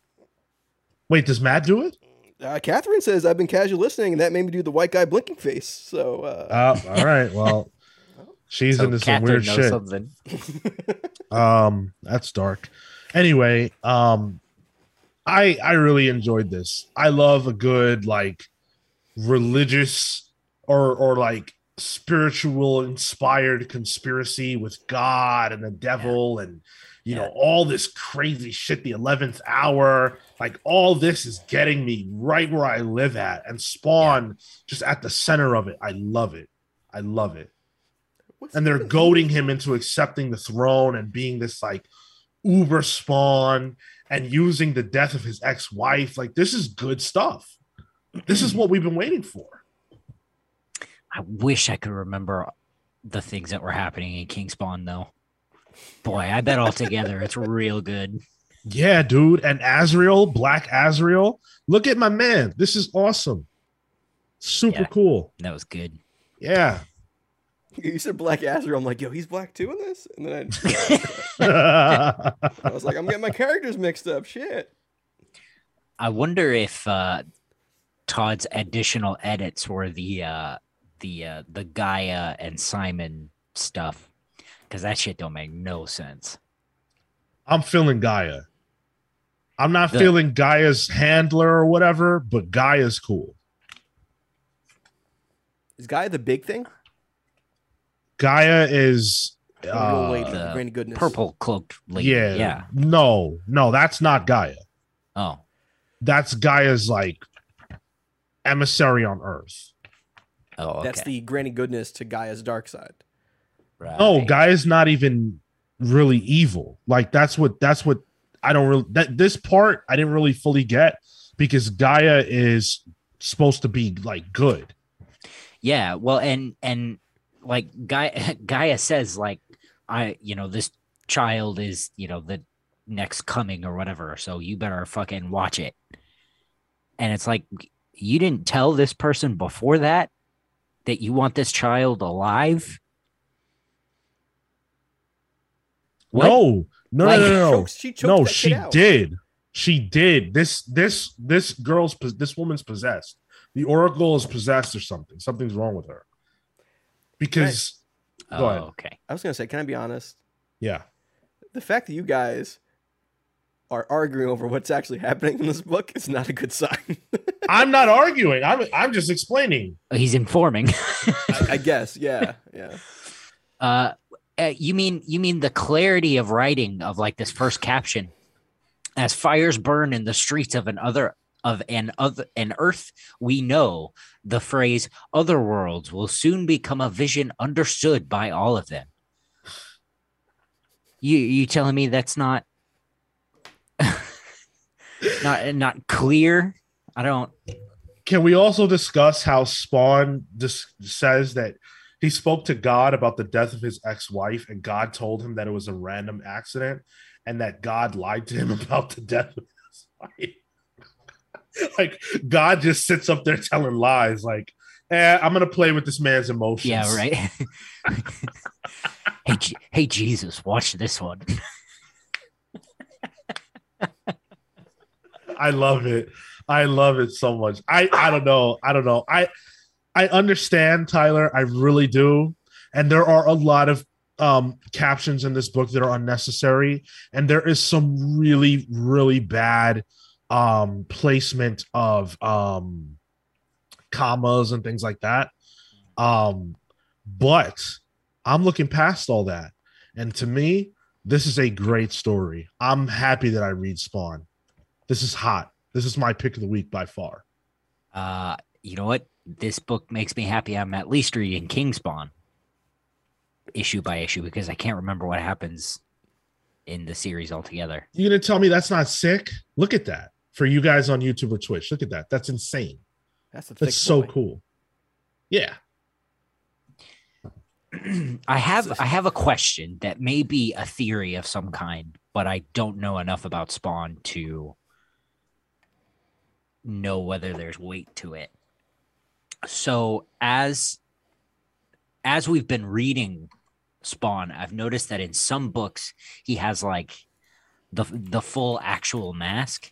Wait, does Matt do it? Catherine says I've been casual listening, and that made me do the white guy blinking face. So, all right. Well, she's into some weird shit. That's dark. Anyway, I really enjoyed this. I love a good like religious or like spiritual inspired conspiracy with God and the devil and you know all this crazy shit, the 11th hour, like all this is getting me right where I live at, and Spawn just at the center of it. I love it. And they're goading him into accepting the throne and being this like uber Spawn and using the death of his ex-wife. Like, this is good stuff. This is what we've been waiting for. I wish I could remember the things that were happening in King Spawn, though. Boy, I bet altogether it's real good. Yeah, dude. And Azrael, Black Azrael. Look at my man. This is awesome. Super cool. That was good. Yeah. You said Black Azrael. I'm like, yo, he's black too in this? And then I was like, I'm getting my characters mixed up. Shit. I wonder if... Todd's additional edits were the Gaia and Simon stuff, because that shit don't make no sense. I'm feeling Gaia. I'm not feeling Gaia's handler or whatever, but Gaia's cool. Is Gaia the big thing? Gaia is the purple cloaked lady. Yeah. No, no, that's not Gaia. Oh. That's Gaia's like emissary on Earth. Oh, okay. That's the Granny Goodness to Gaia's dark side. Right. No, Gaia's not even really evil. Like that's what I don't really this part I didn't really fully get, because Gaia is supposed to be like good. Yeah, well, and like Gaia says, like, this child is, the next coming or whatever, so you better fucking watch it. And it's like, you didn't tell this person before that you want this child alive? What? No, she did. She did. This woman's possessed. The Oracle is possessed or something. Something's wrong with her. Because go ahead. Okay. I was going to say, can I be honest? Yeah. The fact that you guys are arguing over what's actually happening in this book is not a good sign. I'm not arguing. I'm just explaining. He's informing. I guess. Yeah. Yeah. You mean the clarity of writing of like this first caption, as fires burn in the streets of an Earth, we know the phrase "other worlds" will soon become a vision understood by all of them. You telling me that's not clear? I don't. Can we also discuss how Spawn says that he spoke to God about the death of his ex-wife, and God told him that it was a random accident, and that God lied to him about the death of his wife? Like, God just sits up there telling lies. Like, I'm going to play with this man's emotions. Yeah, right. hey, Jesus, watch this one. I love it. I love it so much. I don't know. I understand, Tyler. I really do. And there are a lot of captions in this book that are unnecessary. And there is some really, really bad placement of commas and things like that, but I'm looking past all that, and to me this is a great story. I'm happy that I read Spawn. This is hot. This is my pick of the week by far. You know what, this book makes me happy I'm at least reading King Spawn issue by issue, because I can't remember what happens in the series altogether. You're gonna tell me that's not sick? Look at that. For you guys on YouTube or Twitch, look at that. That's insane. That's so cool. Yeah. I have a question that may be a theory of some kind, but I don't know enough about Spawn to know whether there's weight to it. So as we've been reading Spawn, I've noticed that in some books he has like the full actual mask.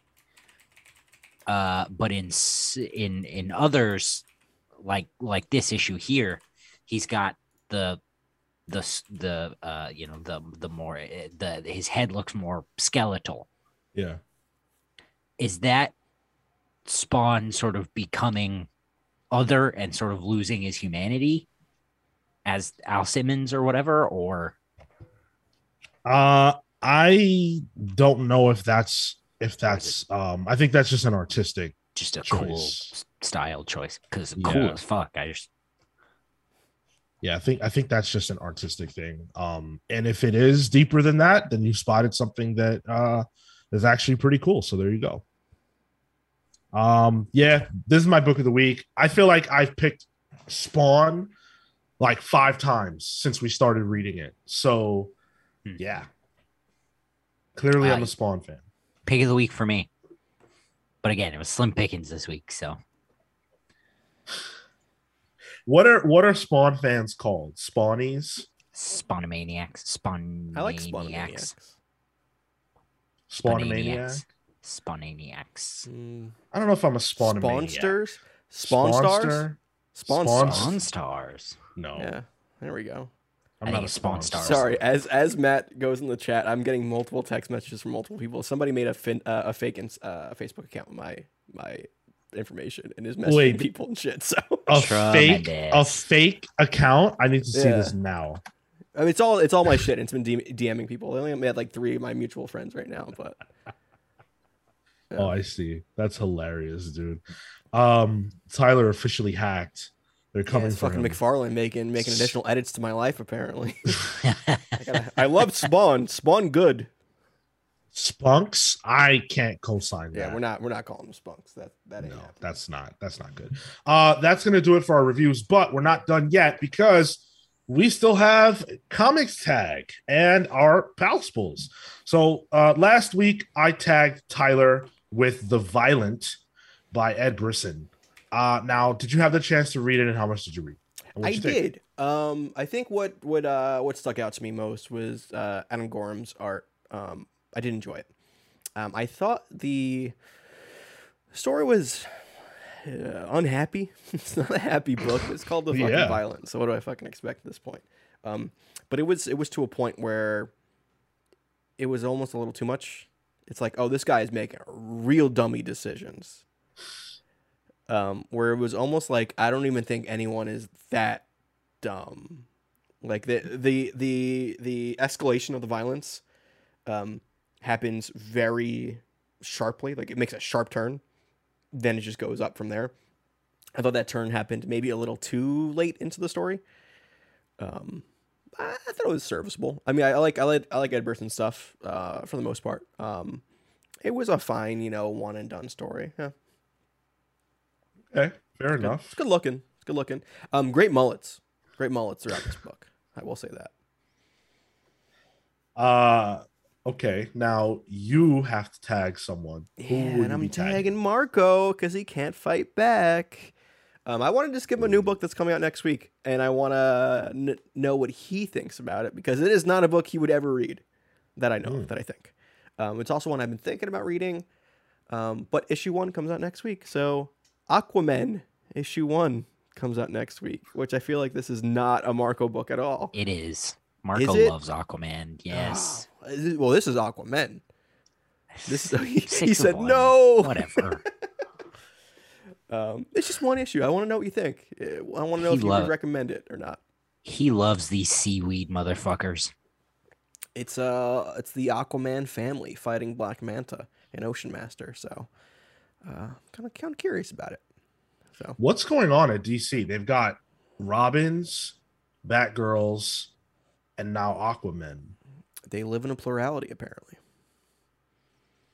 But in others, like this issue here, he's got his head looks more skeletal. Yeah. Is that Spawn sort of becoming other and sort of losing his humanity as Al Simmons or whatever? Or I don't know if that's I think that's just an artistic choice. Cool style choice, because cool as fuck. I think that's just an artistic thing, and if it is deeper than that, then you spotted something that is actually pretty cool. So there you go. This is my book of the week. I feel like I've picked Spawn like 5 times since we started reading it. So, yeah. Clearly, I'm a Spawn fan. Pick of the week for me. But again, it was slim pickings this week, so. What are Spawn fans called? Spawnies? Spawnomaniacs. Spawn. I like Spawnomaniacs. Spawnomaniacs. Spawnaniacs. I don't know if I'm a Spawnomaniac. Spawnsters? Spawnstars? Spawn stars. No. Yeah. There we go. I'm not a Spawn star. Sorry, as Matt goes in the chat, I'm getting multiple text messages from multiple people. Somebody made a fake Facebook account with my information and is messaging people and shit. So a fake account. I need to see this now. I mean, it's all my shit. It's been DMing people. I only had like 3 of my mutual friends right now, but. Yeah. Oh, I see. That's hilarious, dude. Tyler officially hacked. They're coming for fucking him. McFarlane making additional edits to my life, apparently. I love Spawn. Spawn good. Spunks? I can't co-sign that. Yeah, we're not calling them Spunks. That ain't happening. That's not good. That's gonna do it for our reviews, but we're not done yet because we still have Comics Tag and our Pals Pulls. So last week I tagged Tyler with The Violent by Ed Brisson. Now, did you have the chance to read it, and how much did you read? I did. I think what stuck out to me most was Adam Gorham's art. I did enjoy it. I thought the story was unhappy. It's not a happy book. It's called The Fucking Violent. So what do I fucking expect at this point? But it was to a point where it was almost a little too much. It's like, oh, this guy is making real dummy decisions. Where it was almost like I don't even think anyone is that dumb. Like the escalation of the violence happens very sharply. Like it makes a sharp turn, then it just goes up from there. I thought that turn happened maybe a little too late into the story. I thought it was serviceable. I mean, I like Ed Brisson stuff for the most part. It was a fine, one and done story. Yeah. Okay, fair enough. It's good looking. It's good looking. Great mullets. Great mullets throughout this book. I will say that. Okay, now you have to tag someone. And I'm tagging Marco because he can't fight back. I want to just give him a new book that's coming out next week, and I want to know what he thinks about it because it is not a book he would ever read that I know of, that I think. It's also one I've been thinking about reading, but issue 1 comes out next week, so... Aquaman issue 1 comes out next week, which I feel like this is not a Marco book at all. It is. Marco loves Aquaman. Yes. Well, this is Aquaman. This he said one. No. Whatever. It's just one issue. I want to know what you think. I want to know if you would recommend it or not. He loves these seaweed motherfuckers. It's the Aquaman family fighting Black Manta and Ocean Master. So. Kind of curious about it. So what's going on at DC? They've got Robins, Batgirls, and now Aquaman. They live in a plurality, apparently.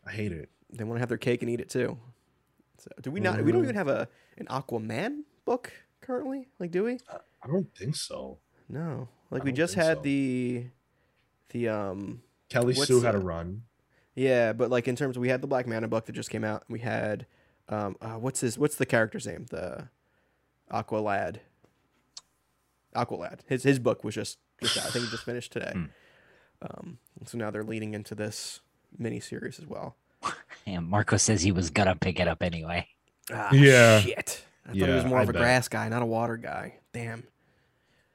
I hate it. They want to have their cake and eat it too. So do we not? Mm-hmm. We don't even have an Aquaman book currently. Like, do we? I don't think so. No. Like we just had the Kelly Sue had a run. Yeah, but like in terms of, we had the Black Manta book that just came out. And we had what's the character's name? The Aqualad. His book was just out. I think it just finished today. So now they're leading into this mini series as well. And Marco says he was gonna pick it up anyway. Shit. I thought he was more of a grass guy, not a water guy. Damn.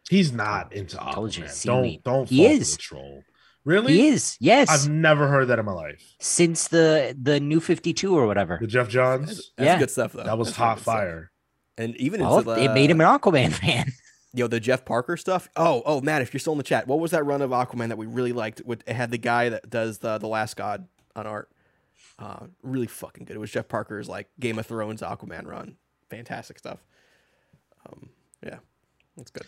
He's not into Aquaman. Don't fall for the troll. Really? He is, yes. I've never heard that in my life. Since the New 52 or whatever. The Jeff Johns? That's good stuff, though. That was hot fire. Stuff. And even it made him an Aquaman fan. Yo, the Jeff Parker stuff? Oh, Matt, if you're still in the chat, what was that run of Aquaman that we really liked? It had the guy that does The Last God on art. Really fucking good. It was Jeff Parker's, like, Game of Thrones Aquaman run. Fantastic stuff. Yeah, that's good.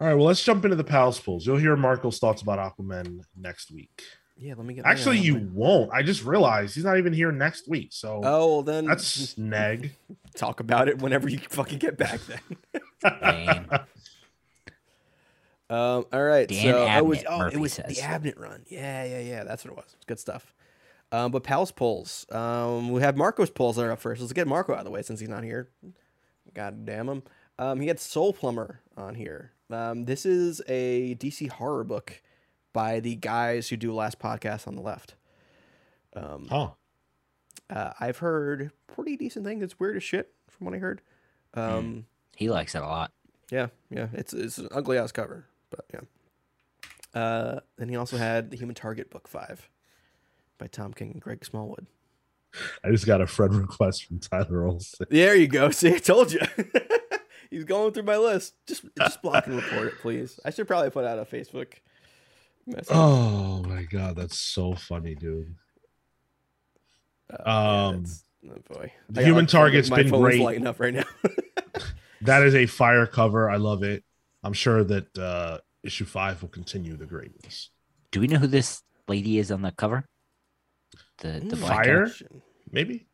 All right, well, let's jump into the Pals Pulls. You'll hear Marco's thoughts about Aquaman next week. Yeah, let me get... Actually, you won't. I just realized he's not even here next week, so... Oh, well, then... That's a snag. Talk about it whenever you fucking get back, then. Damn. All right, it was the Abnett run. Yeah, that's what it was. It was good stuff. But Pals Pulls. We have Marco's Pulls that are up first. Let's get Marco out of the way since he's not here. God damn him. He had Soul Plumber on here. This is a DC horror book by the guys who do Last Podcast on the Left. I've heard pretty decent things. It's weird as shit from what I heard. He likes it a lot. Yeah. It's an ugly ass cover, but yeah. And he also had the Human Target book 5 by Tom King and Greg Smallwood. I just got a friend request from Tyler Olson. There you go. See, I told you. He's going through my list. Just block and report it, please. I should probably put out a Facebook message. Oh my god, that's so funny, dude. Oh boy. The human target's been great. Lighting up right now. That is a fire cover. I love it. I'm sure that issue 5 will continue the greatness. Do we know who this lady is on the cover? The fire, maybe.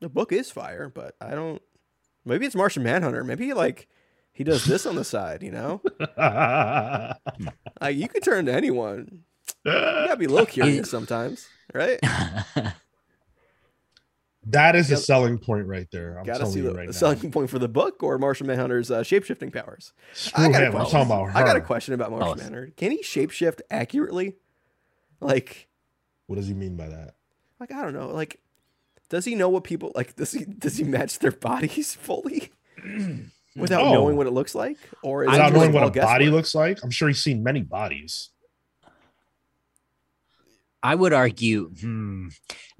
The book is fire, but I don't. Maybe it's Martian Manhunter. Maybe like he does this on the side, you know. You could turn to anyone. You gotta be a little curious sometimes, right? That is a selling point right there. I'm telling you right now. Selling point for the book or Martian Manhunter's shape-shifting powers. I got him. I'm talking about her. I got a question about Martian Manhunter. Can he shapeshift accurately? Like, what does he mean by that? Like, I don't know. Like, does he know what people like? Does he match their bodies fully without knowing what it looks like, or is without knowing what a body looks like? I'm sure he's seen many bodies. I would argue,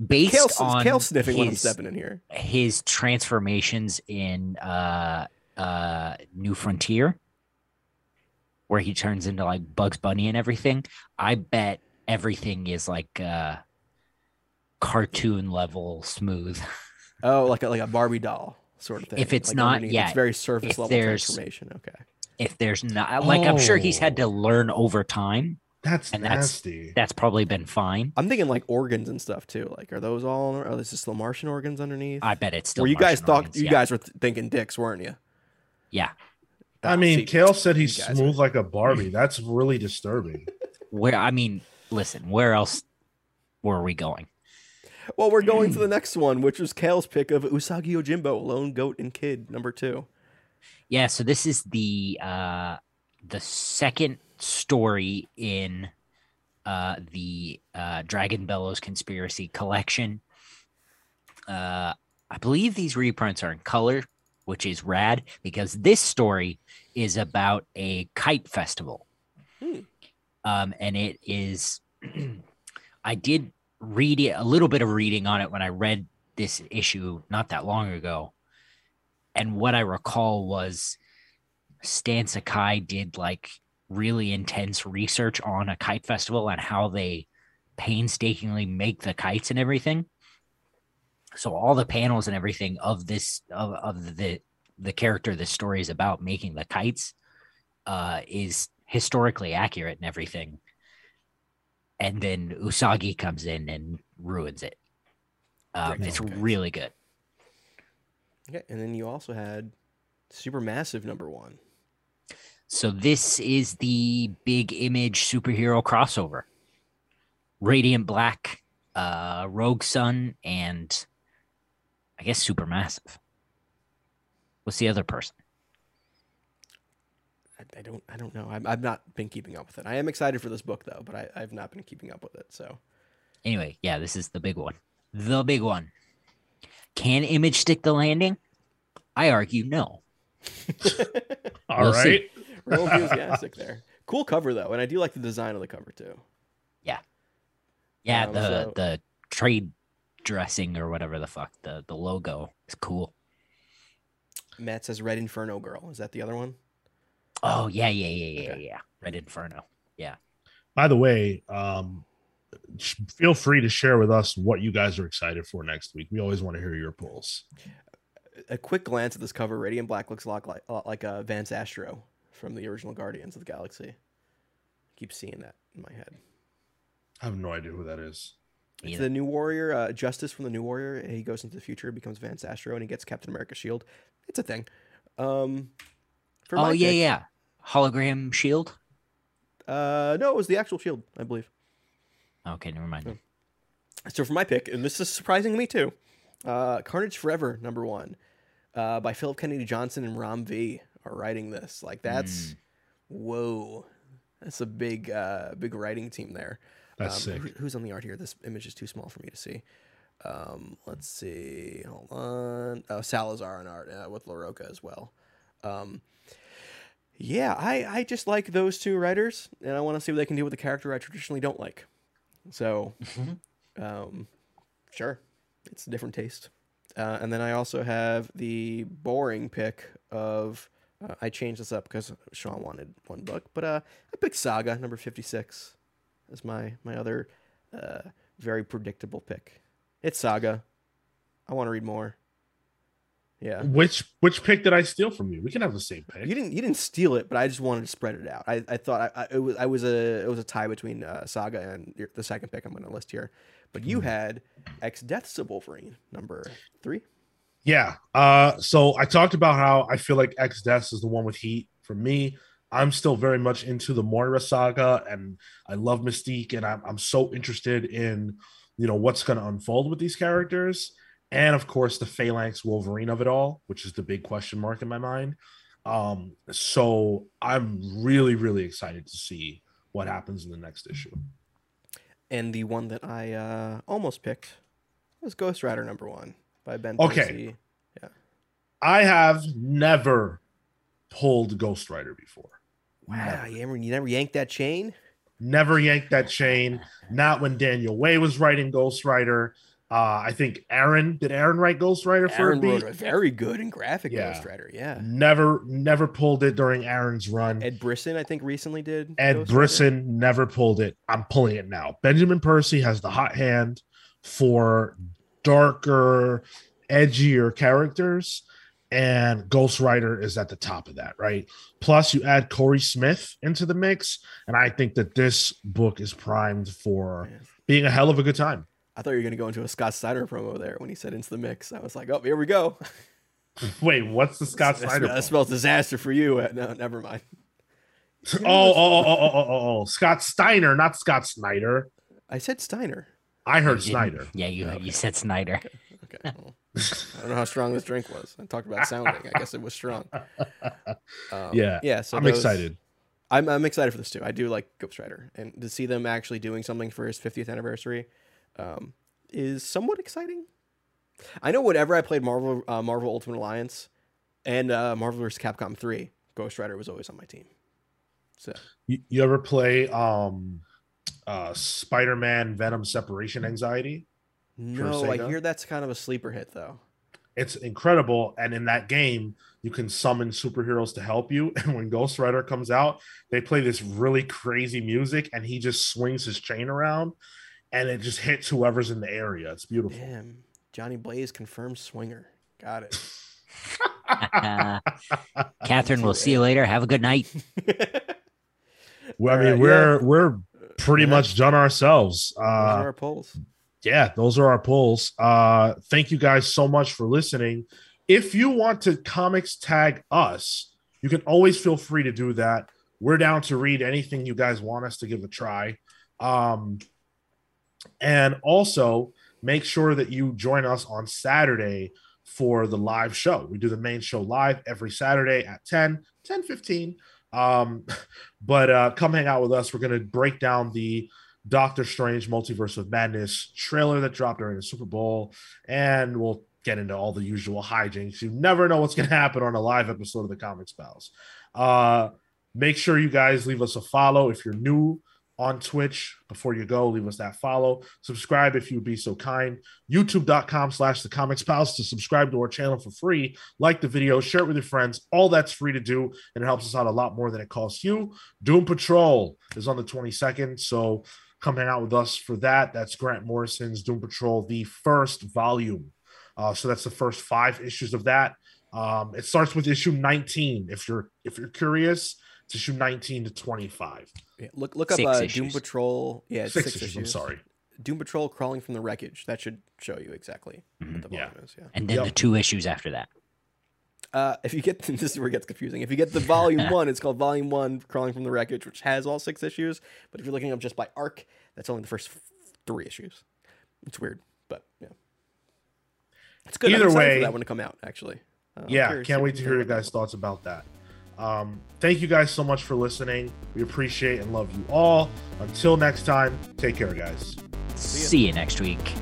based on Kale sniffing when I'm stepping in here, his transformations in New Frontier, where he turns into like Bugs Bunny and everything. I bet everything is like cartoon level smooth. Oh, like a Barbie doll sort of thing. If it's like not, it's very surface level transformation. Okay. If there's not, I'm sure he's had to learn over time. That's nasty. That's probably been fine. I'm thinking like organs and stuff too. Like, are those all? Are this still Martian organs underneath? I bet it's still. Where you guys Martian organs, you guys were thinking dicks, weren't you? Yeah. I mean, Kale said he's smooth like a Barbie. That's really disturbing. Listen, where else were we going? Well, we're going to the next one, which was Kale's pick of Usagi Yojimbo, Lone Goat and Kid, number 2. Yeah. So this is the second story in the Dragon Bellows Conspiracy collection. I believe these reprints are in color, which is rad because this story is about a kite festival. And it is, I did read it, a little bit of reading on it when I read this issue not that long ago. And what I recall was Stan Sakai did like really intense research on a kite festival and how they painstakingly make the kites and everything. So all the panels and everything of this of the character this story is about making the kites is historically accurate and everything. And then Usagi comes in and ruins it. It's really good. Okay, and then you also had Supermassive number 1. So this is the Big Image superhero crossover. Radiant Black, Rogue Sun, and I guess Supermassive. What's the other person? I don't know. I've not been keeping up with it. I am excited for this book though, but I've not been keeping up with it. So anyway, yeah, this is the big one. The big one. Can Image stick the landing? I argue no. All right. Real enthusiastic there. Cool cover though, and I do like the design of the cover too. Yeah, yeah. The trade dressing or whatever the fuck the logo is cool. Matt says Red Inferno Girl. Is that the other one? Oh yeah. Red Inferno. Yeah. By the way, feel free to share with us what you guys are excited for next week. We always want to hear your pulls. A quick glance at this cover, Radiant Black looks a lot like Vance Astro from the original Guardians of the Galaxy. I keep seeing that in my head. I have no idea who that is. It's the New Warrior, Justice from the New Warrior. He goes into the future, becomes Vance Astro, and he gets Captain America's shield. It's a thing. Yeah. Hologram shield? No, it was the actual shield, I believe. Okay, never mind. So for my pick, and this is surprising to me too, Carnage Forever, number 1. By Philip Kennedy Johnson and Ram V are writing this. Like that's whoa, that's a big, big writing team there. That's sick. Who's on the art here? This image is too small for me to see. Let's see. Hold on. Oh, Salazar on art with LaRocca as well. Yeah, I just like those two writers, and I want to see what they can do with the character I traditionally don't like. So, sure, it's a different taste. And then I also have the boring pick of, I changed this up because Sean wanted one book, but I picked Saga, number 56, as my other very predictable pick. It's Saga. I want to read more. Yeah. Which pick did I steal from you? We can have the same pick. You didn't steal it, but I just wanted to spread it out. I thought it was a tie between Saga and the second pick I'm going to list here. But you had X Deaths of Wolverine, number 3. Yeah. So I talked about how I feel like X Deaths is the one with heat for me. I'm still very much into the Moira saga, and I love Mystique, and I'm so interested in, you know, what's going to unfold with these characters. And of course, the Phalanx Wolverine of it all, which is the big question mark in my mind. So I'm really, really excited to see what happens in the next issue. And the one that I almost picked was Ghost Rider number 1 by Ben Percy. Yeah. I have never pulled Ghost Rider before. Wow. You never yanked that chain? Never yanked that chain. Not when Daniel Way was writing Ghost Rider. I think Aaron, did Aaron write Ghost Rider for a beat? Very good and graphic Ghost Rider, yeah. Never pulled it during Aaron's run. Ed Brisson, I think, recently did. Ed Brisson never pulled it. I'm pulling it now. Benjamin Percy has the hot hand for darker, edgier characters, and Ghost Rider is at the top of that, right? Plus, you add Corey Smith into the mix, and I think that this book is primed for being a hell of a good time. I thought you were going to go into a Scott Snyder promo there when he said into the mix. I was like, oh, here we go. Wait, what's the Scott Snyder? That spells disaster for you. No, never mind. Oh. Scott Steiner, not Scott Snyder. I said Steiner. I heard Snyder. Yeah, you said Snyder. Okay. Well, I don't know how strong this drink was. I talked about sounding. I guess it was strong. Yeah. So I'm excited. I'm excited for this too. I do like Ghost Rider, and to see them actually doing something for his 50th anniversary. Is somewhat exciting. I know whenever I played Marvel Ultimate Alliance and Marvel vs. Capcom 3, Ghost Rider was always on my team. So you ever play Spider-Man Venom Separation Anxiety? No, I hear that's kind of a sleeper hit though. It's incredible, and in that game, you can summon superheroes to help you, and when Ghost Rider comes out, they play this really crazy music, and he just swings his chain around, and it just hits whoever's in the area. It's beautiful. Damn. Johnny Blaze confirmed swinger. Got it. Catherine, we'll see you later. Have a good night. Well, I mean, we're pretty much done ourselves. Those are our polls. Yeah, those are our polls. Thank you guys so much for listening. If you want to comics tag us, you can always feel free to do that. We're down to read anything you guys want us to give a try. And also make sure that you join us on Saturday for the live show. We do the main show live every Saturday at 10:15. But come hang out with us. We're going to break down the Doctor Strange Multiverse of Madness trailer that dropped during the Super Bowl. And we'll get into all the usual hijinks. You never know what's going to happen on a live episode of the Comics Pals. Make sure you guys leave us a follow. If you're new on Twitch, before you go, leave us that follow. Subscribe if you'd be so kind. YouTube.com/TheComicsPals to subscribe to our channel for free. Like the video, share it with your friends. All that's free to do, and it helps us out a lot more than it costs you. Doom Patrol is on the 22nd, so come hang out with us for that. That's Grant Morrison's Doom Patrol, the first volume. So that's the first 5 issues of that. It starts with issue 19, if you're curious. It's issue 19 to 25. Yeah, look up Doom Patrol. Yeah, it's 6 issues. I'm sorry. Doom Patrol Crawling from the Wreckage. That should show you exactly what the volume is. Yeah. And then the 2 issues after that. If you get this is where it gets confusing. If you get the volume 1, it's called Volume 1 Crawling from the Wreckage, which has all 6 issues. But if you're looking up just by arc, that's only the first 3 issues. It's weird, but yeah. It's good. Either way, for that one to come out actually. Can't wait to hear your guys' thoughts about that. Thank you guys so much for listening. We appreciate and love you all. Until next time, take care, guys. See you next week.